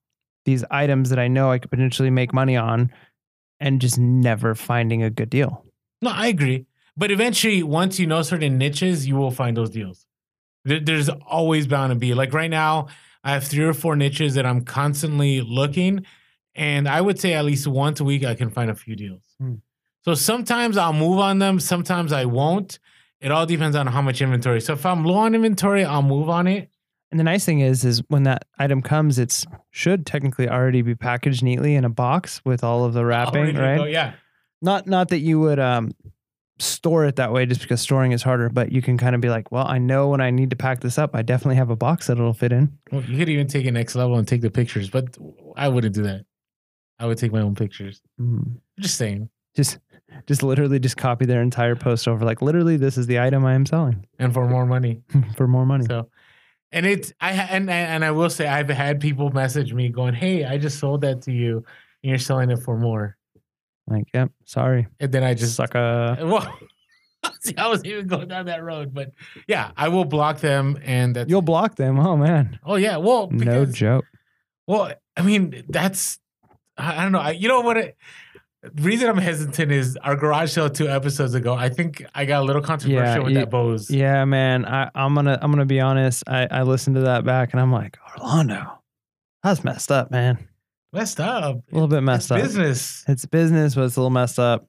these items that I know I could potentially make money on and just never finding a good deal. No, I agree. But eventually, once you know certain niches, you will find those deals. There's always bound to be. Like right now, I have three or four niches that I'm constantly looking. And I would say at least once a week, I can find a few deals. Mm. So sometimes I'll move on them. Sometimes I won't. It all depends on how much inventory. So if I'm low on inventory, I'll move on it. And the nice thing is, is when that item comes, it should technically already be packaged neatly in a box with all of the wrapping, right? Go, yeah. Not, not that you would... Um, store it that way just because storing is harder, but you can kind of be like, well, I know when I need to pack this up, I definitely have a box that it'll fit in. Well, you could even take it next level and take the pictures, but I wouldn't do that. I would take my own pictures. Mm. Just saying. Just just literally just copy their entire post over. Like literally, this is the item I am selling. And for more money. for more money. So, and it's, I and, and I will say I've had people message me going, hey, I just sold that to you and you're selling it for more. Like, yep, sorry. And then I just suck a. Well, see, I wasn't even going down that road, but yeah, I will block them, and that's you'll it. Block them. Oh man. Oh yeah. Well, because, no joke. Well, I mean, that's I, I don't know. I, you know what? It, the reason I'm hesitant is our garage sale two episodes ago. I think I got a little controversial yeah, with you, that Bose. Yeah, man. I, I'm gonna I'm gonna be honest. I, I listened to that back, and I'm like, Orlando, that's messed up, man. Messed up. A little bit messed it's up. Business. It's business, but it's a little messed up.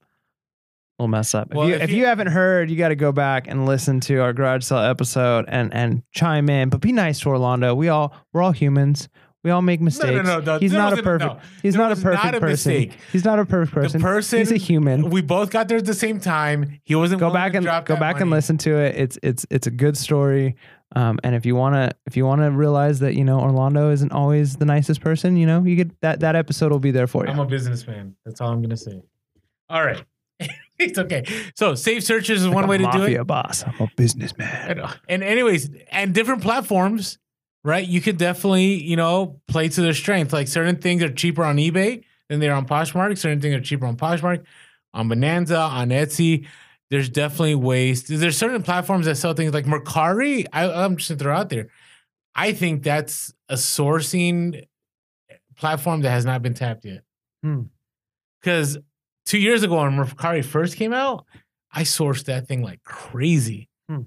We'll mess up. Well, if, you, if, if you, you haven't heard, you got to go back and listen to our garage sale episode and and chime in. But be nice to Orlando. We all we're all humans. We all make mistakes. No, no, no. no. He's, not a, perfect, no. he's not a perfect. He's not a perfect person. He's not a perfect person. The person. He's a human. We both got there at the same time. He wasn't. Go back and go back money. and listen to it. It's it's it's a good story. Um, and if you wanna if you wanna realize that you know Orlando isn't always the nicest person, you know you get that that episode will be there for you. I'm a businessman. That's all I'm gonna say. All right. It's okay. So safe searches is like one way to do it. Mafia boss. I'm a businessman. And anyways, and different platforms. Right, you could definitely, you know, play to their strength. Like certain things are cheaper on eBay than they are on Poshmark. Certain things are cheaper on Poshmark, on Bonanza, on Etsy. There's definitely ways. There's certain platforms that sell things like Mercari. I, I'm just going to throw out there. I think that's a sourcing platform that has not been tapped yet. Because hmm. two years ago when Mercari first came out, I sourced that thing like crazy. Hmm.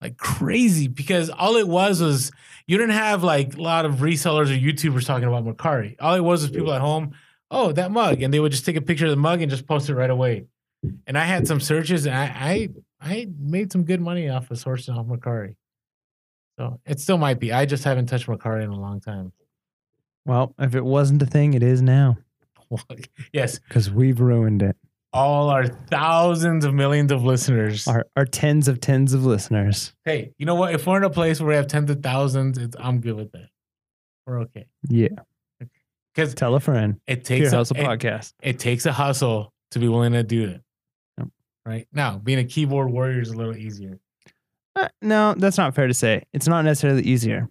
Like crazy, because all it was was you didn't have like a lot of resellers or YouTubers talking about Mercari. All it was was people at home, oh, that mug. And they would just take a picture of the mug and just post it right away. And I had some searches and I I, I made some good money off of sourcing off Mercari. So it still might be. I just haven't touched Mercari in a long time. Well, if it wasn't a thing, it is now. Yes. Because we've ruined it. All our thousands of millions of listeners. Our, our tens of tens of listeners. Hey, you know what? If we're in a place where we have tens of thousands, it's, I'm good with that. We're okay. Yeah. Because tell a friend. It takes a hustle podcast. It, it takes a hustle to be willing to do it. Yep. Right? Now, being a keyboard warrior is a little easier. Uh, no, that's not fair to say. It's not necessarily easier.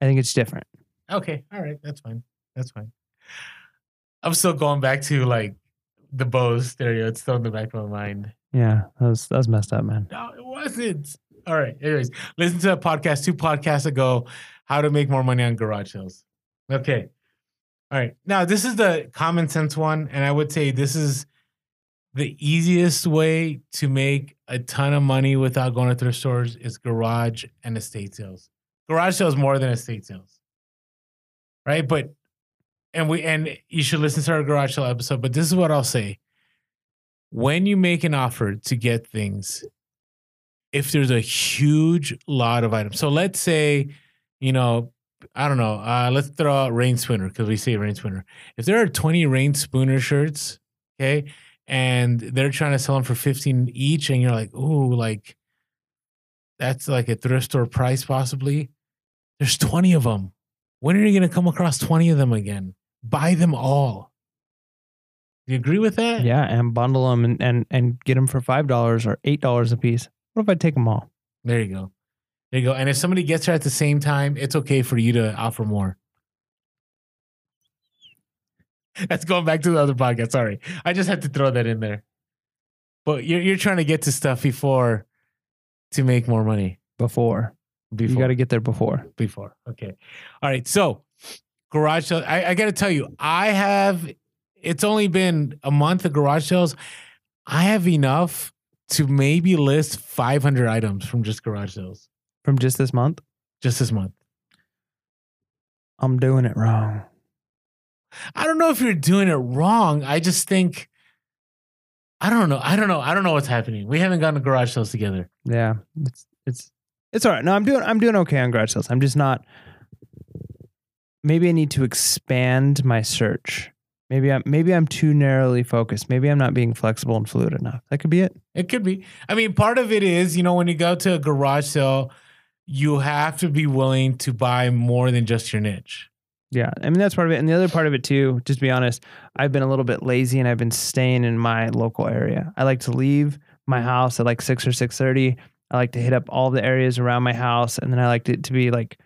I think it's different. Okay. All right. That's fine. That's fine. I'm still going back to like, the Bose stereo, it's still in the back of my mind. Yeah, that was, that was messed up, man. No, it wasn't. All right, anyways, listen to a podcast, two podcasts ago, how to make more money on garage sales. Okay. All right. Now, this is the common sense one, and I would say this is the easiest way to make a ton of money without going to thrift stores is garage and estate sales. Garage sales more than estate sales, right? But And we and you should listen to our garage sale episode, but this is what I'll say. When you make an offer to get things, if there's a huge lot of items. So let's say, you know, I don't know, uh, let's throw out Reyn Spooner because we say Reyn Spooner. If there are twenty Reyn Spooner shirts, okay, and they're trying to sell them for fifteen each, and you're like, ooh, like that's like a thrift store price possibly. There's twenty of them. When are you going to come across twenty of them again? Buy them all. Do you agree with that? Yeah, and bundle them and, and, and get them for five dollars or eight dollars a piece. What if I take them all? There you go. There you go. And if somebody gets there at the same time, it's okay for you to offer more. That's going back to the other podcast. Sorry. I just had to throw that in there. But you're, you're trying to get to stuff before to make more money. Before. Before. You got to get there before. Before. Okay. All right. So, garage sales. I, I got to tell you, I have, it's only been a month of garage sales. I have enough to maybe list five hundred items from just garage sales. From just this month? Just this month. I'm doing it wrong. I don't know if you're doing it wrong. I just think, I don't know. I don't know. I don't know what's happening. We haven't gotten to garage sales together. Yeah. It's, it's, it's all right. No, I'm doing, I'm doing okay on garage sales. I'm just not. Maybe I need to expand my search. Maybe I'm maybe I'm too narrowly focused. Maybe I'm not being flexible and fluid enough. That could be it. It could be. I mean, part of it is, you know, when you go to a garage sale, you have to be willing to buy more than just your niche. Yeah. I mean, that's part of it. And the other part of it too, just to be honest, I've been a little bit lazy and I've been staying in my local area. I like to leave my house at like six or six thirty. I like to hit up all the areas around my house. And then I like it to be like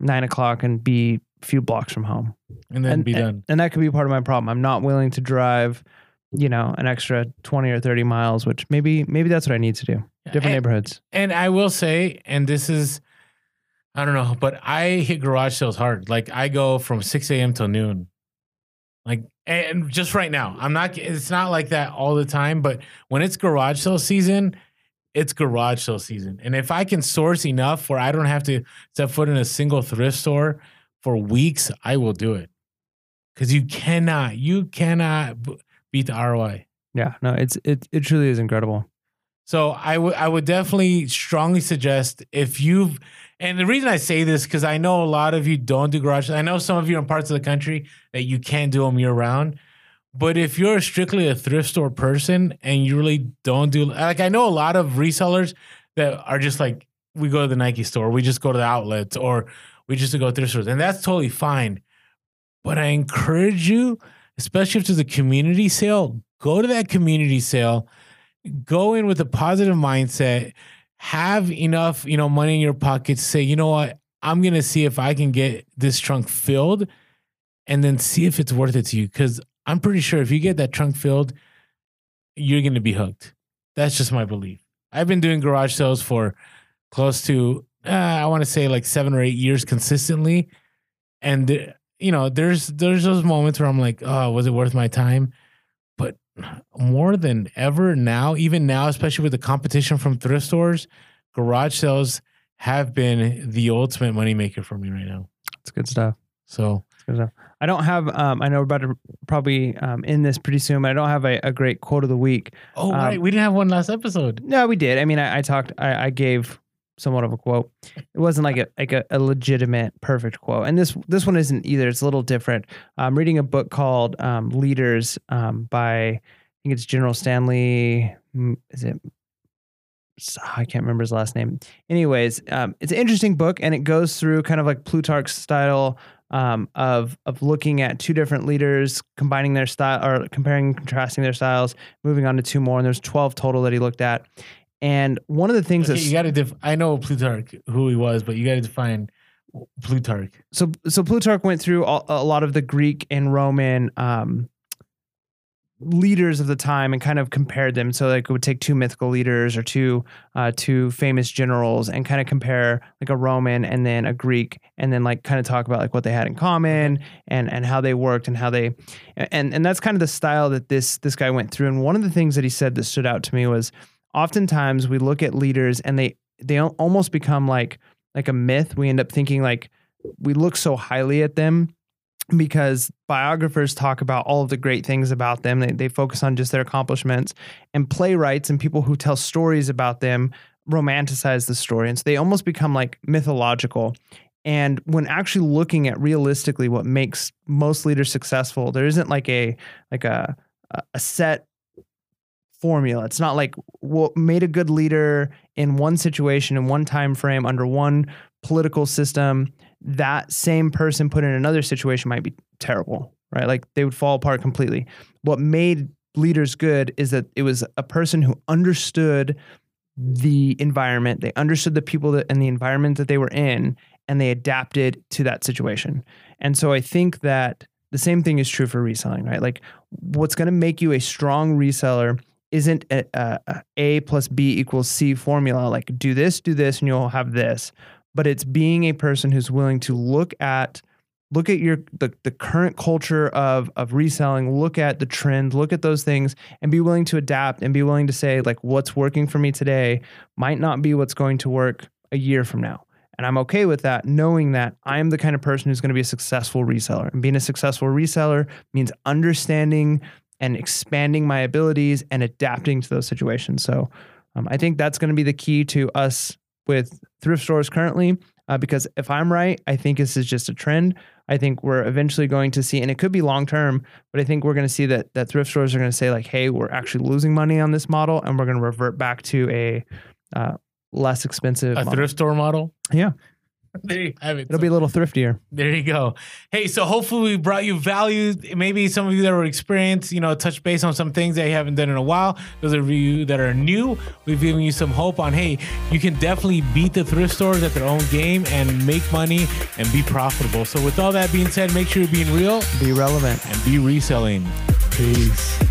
nine o'clock and be few blocks from home and then and, be done. And, and that could be part of my problem. I'm not willing to drive, you know, an extra twenty or thirty miles, which maybe, maybe that's what I need to do. Different and, neighborhoods. And I will say, and this is, I don't know, but I hit garage sales hard. Like I go from six a.m. till noon, like, and just right now, I'm not, it's not like that all the time, but when it's garage sale season, it's garage sale season. And if I can source enough where I don't have to step foot in a single thrift store for weeks, I will do it. Because you cannot, you cannot beat the R O I. Yeah, no, it's it it truly is incredible. So I would I would definitely strongly suggest if you've, and the reason I say this because I know a lot of you don't do garage. I know some of you are in parts of the country that you can't do them year round. But if you're strictly a thrift store person and you really don't do, like I know a lot of resellers that are just like, we go to the Nike store, we just go to the outlets, or we just go to thrift stores, and that's totally fine. But I encourage you, especially if there's a community sale, go to that community sale. Go in with a positive mindset, have enough, you know, money in your pocket to say, you know what, I'm going to see if I can get this trunk filled and then see if it's worth it to you. Cause I'm pretty sure if you get that trunk filled, you're going to be hooked. That's just my belief. I've been doing garage sales for close to, uh, I want to say like seven or eight years consistently. And th- you know, there's, there's those moments where I'm like, oh, was it worth my time? More than ever now, even now, especially with the competition from thrift stores, garage sales have been the ultimate moneymaker for me right now. It's good stuff. So it's good stuff. I don't have, um, I know we're about to probably um, end this pretty soon, but I don't have a, a great quote of the week. Oh, um, right. We didn't have one last episode. No, we did. I mean, I, I talked, I, I gave somewhat of a quote. It wasn't like a like a, a legitimate, perfect quote. And this this one isn't either. It's a little different. I'm reading a book called um, Leaders um, by, I think it's General Stanley. Is it? I can't remember his last name. Anyways, um, it's an interesting book, and it goes through kind of like Plutarch's style um, of of looking at two different leaders, combining their style, or comparing and contrasting their styles, moving on to two more. And there's twelve total that he looked at. And one of the things okay, that you got to, def- I know Plutarch who he was, but you got to define Plutarch. So, so Plutarch went through a, a lot of the Greek and Roman um, leaders of the time and kind of compared them. So, like, it would take two mythical leaders or two, uh, two famous generals, and kind of compare like a Roman and then a Greek, and then like kind of talk about like what they had in common and and how they worked and how they, and and that's kind of the style that this this guy went through. And one of the things that he said that stood out to me was, oftentimes we look at leaders and they they almost become like like a myth. We end up thinking like we look so highly at them because biographers talk about all of the great things about them. They they focus on just their accomplishments, and playwrights and people who tell stories about them romanticize the story. And so they almost become like mythological. And when actually looking at realistically what makes most leaders successful, there isn't like a like a a set formula. It's not like what made a good leader in one situation, in one time frame, under one political system. That same person put in another situation might be terrible, right? Like they would fall apart completely. What made leaders good is that it was a person who understood the environment. They understood the people that, and the environment that they were in, and they adapted to that situation. And so I think that the same thing is true for reselling, right? Like what's going to make you a strong reseller isn't a, a, a plus B equals C formula, like do this, do this, and you'll have this. But it's being a person who's willing to look at look at your the, the current culture of of reselling, look at the trend, look at those things, and be willing to adapt and be willing to say, like, what's working for me today might not be what's going to work a year from now. And I'm okay with that, knowing that I'm the kind of person who's going to be a successful reseller. And being a successful reseller means understanding and expanding my abilities and adapting to those situations. So um, I think that's going to be the key to us with thrift stores currently, uh, because if I'm right, I think this is just a trend. I think we're eventually going to see, and it could be long-term, but I think we're going to see that that thrift stores are going to say like, hey, we're actually losing money on this model, and we're going to revert back to a uh, less expensive A model. Thrift store model? Yeah. There you have it. It'll so, be a little thriftier. There you go. Hey, so hopefully we brought you value. Maybe some of you that were experienced, you know, touch base on some things that you haven't done in a while. Those of you that are new, we've given you some hope on, hey, you can definitely beat the thrift stores at their own game and make money and be profitable. So with all that being said, make sure you're being real, be relevant, and be reselling. Peace.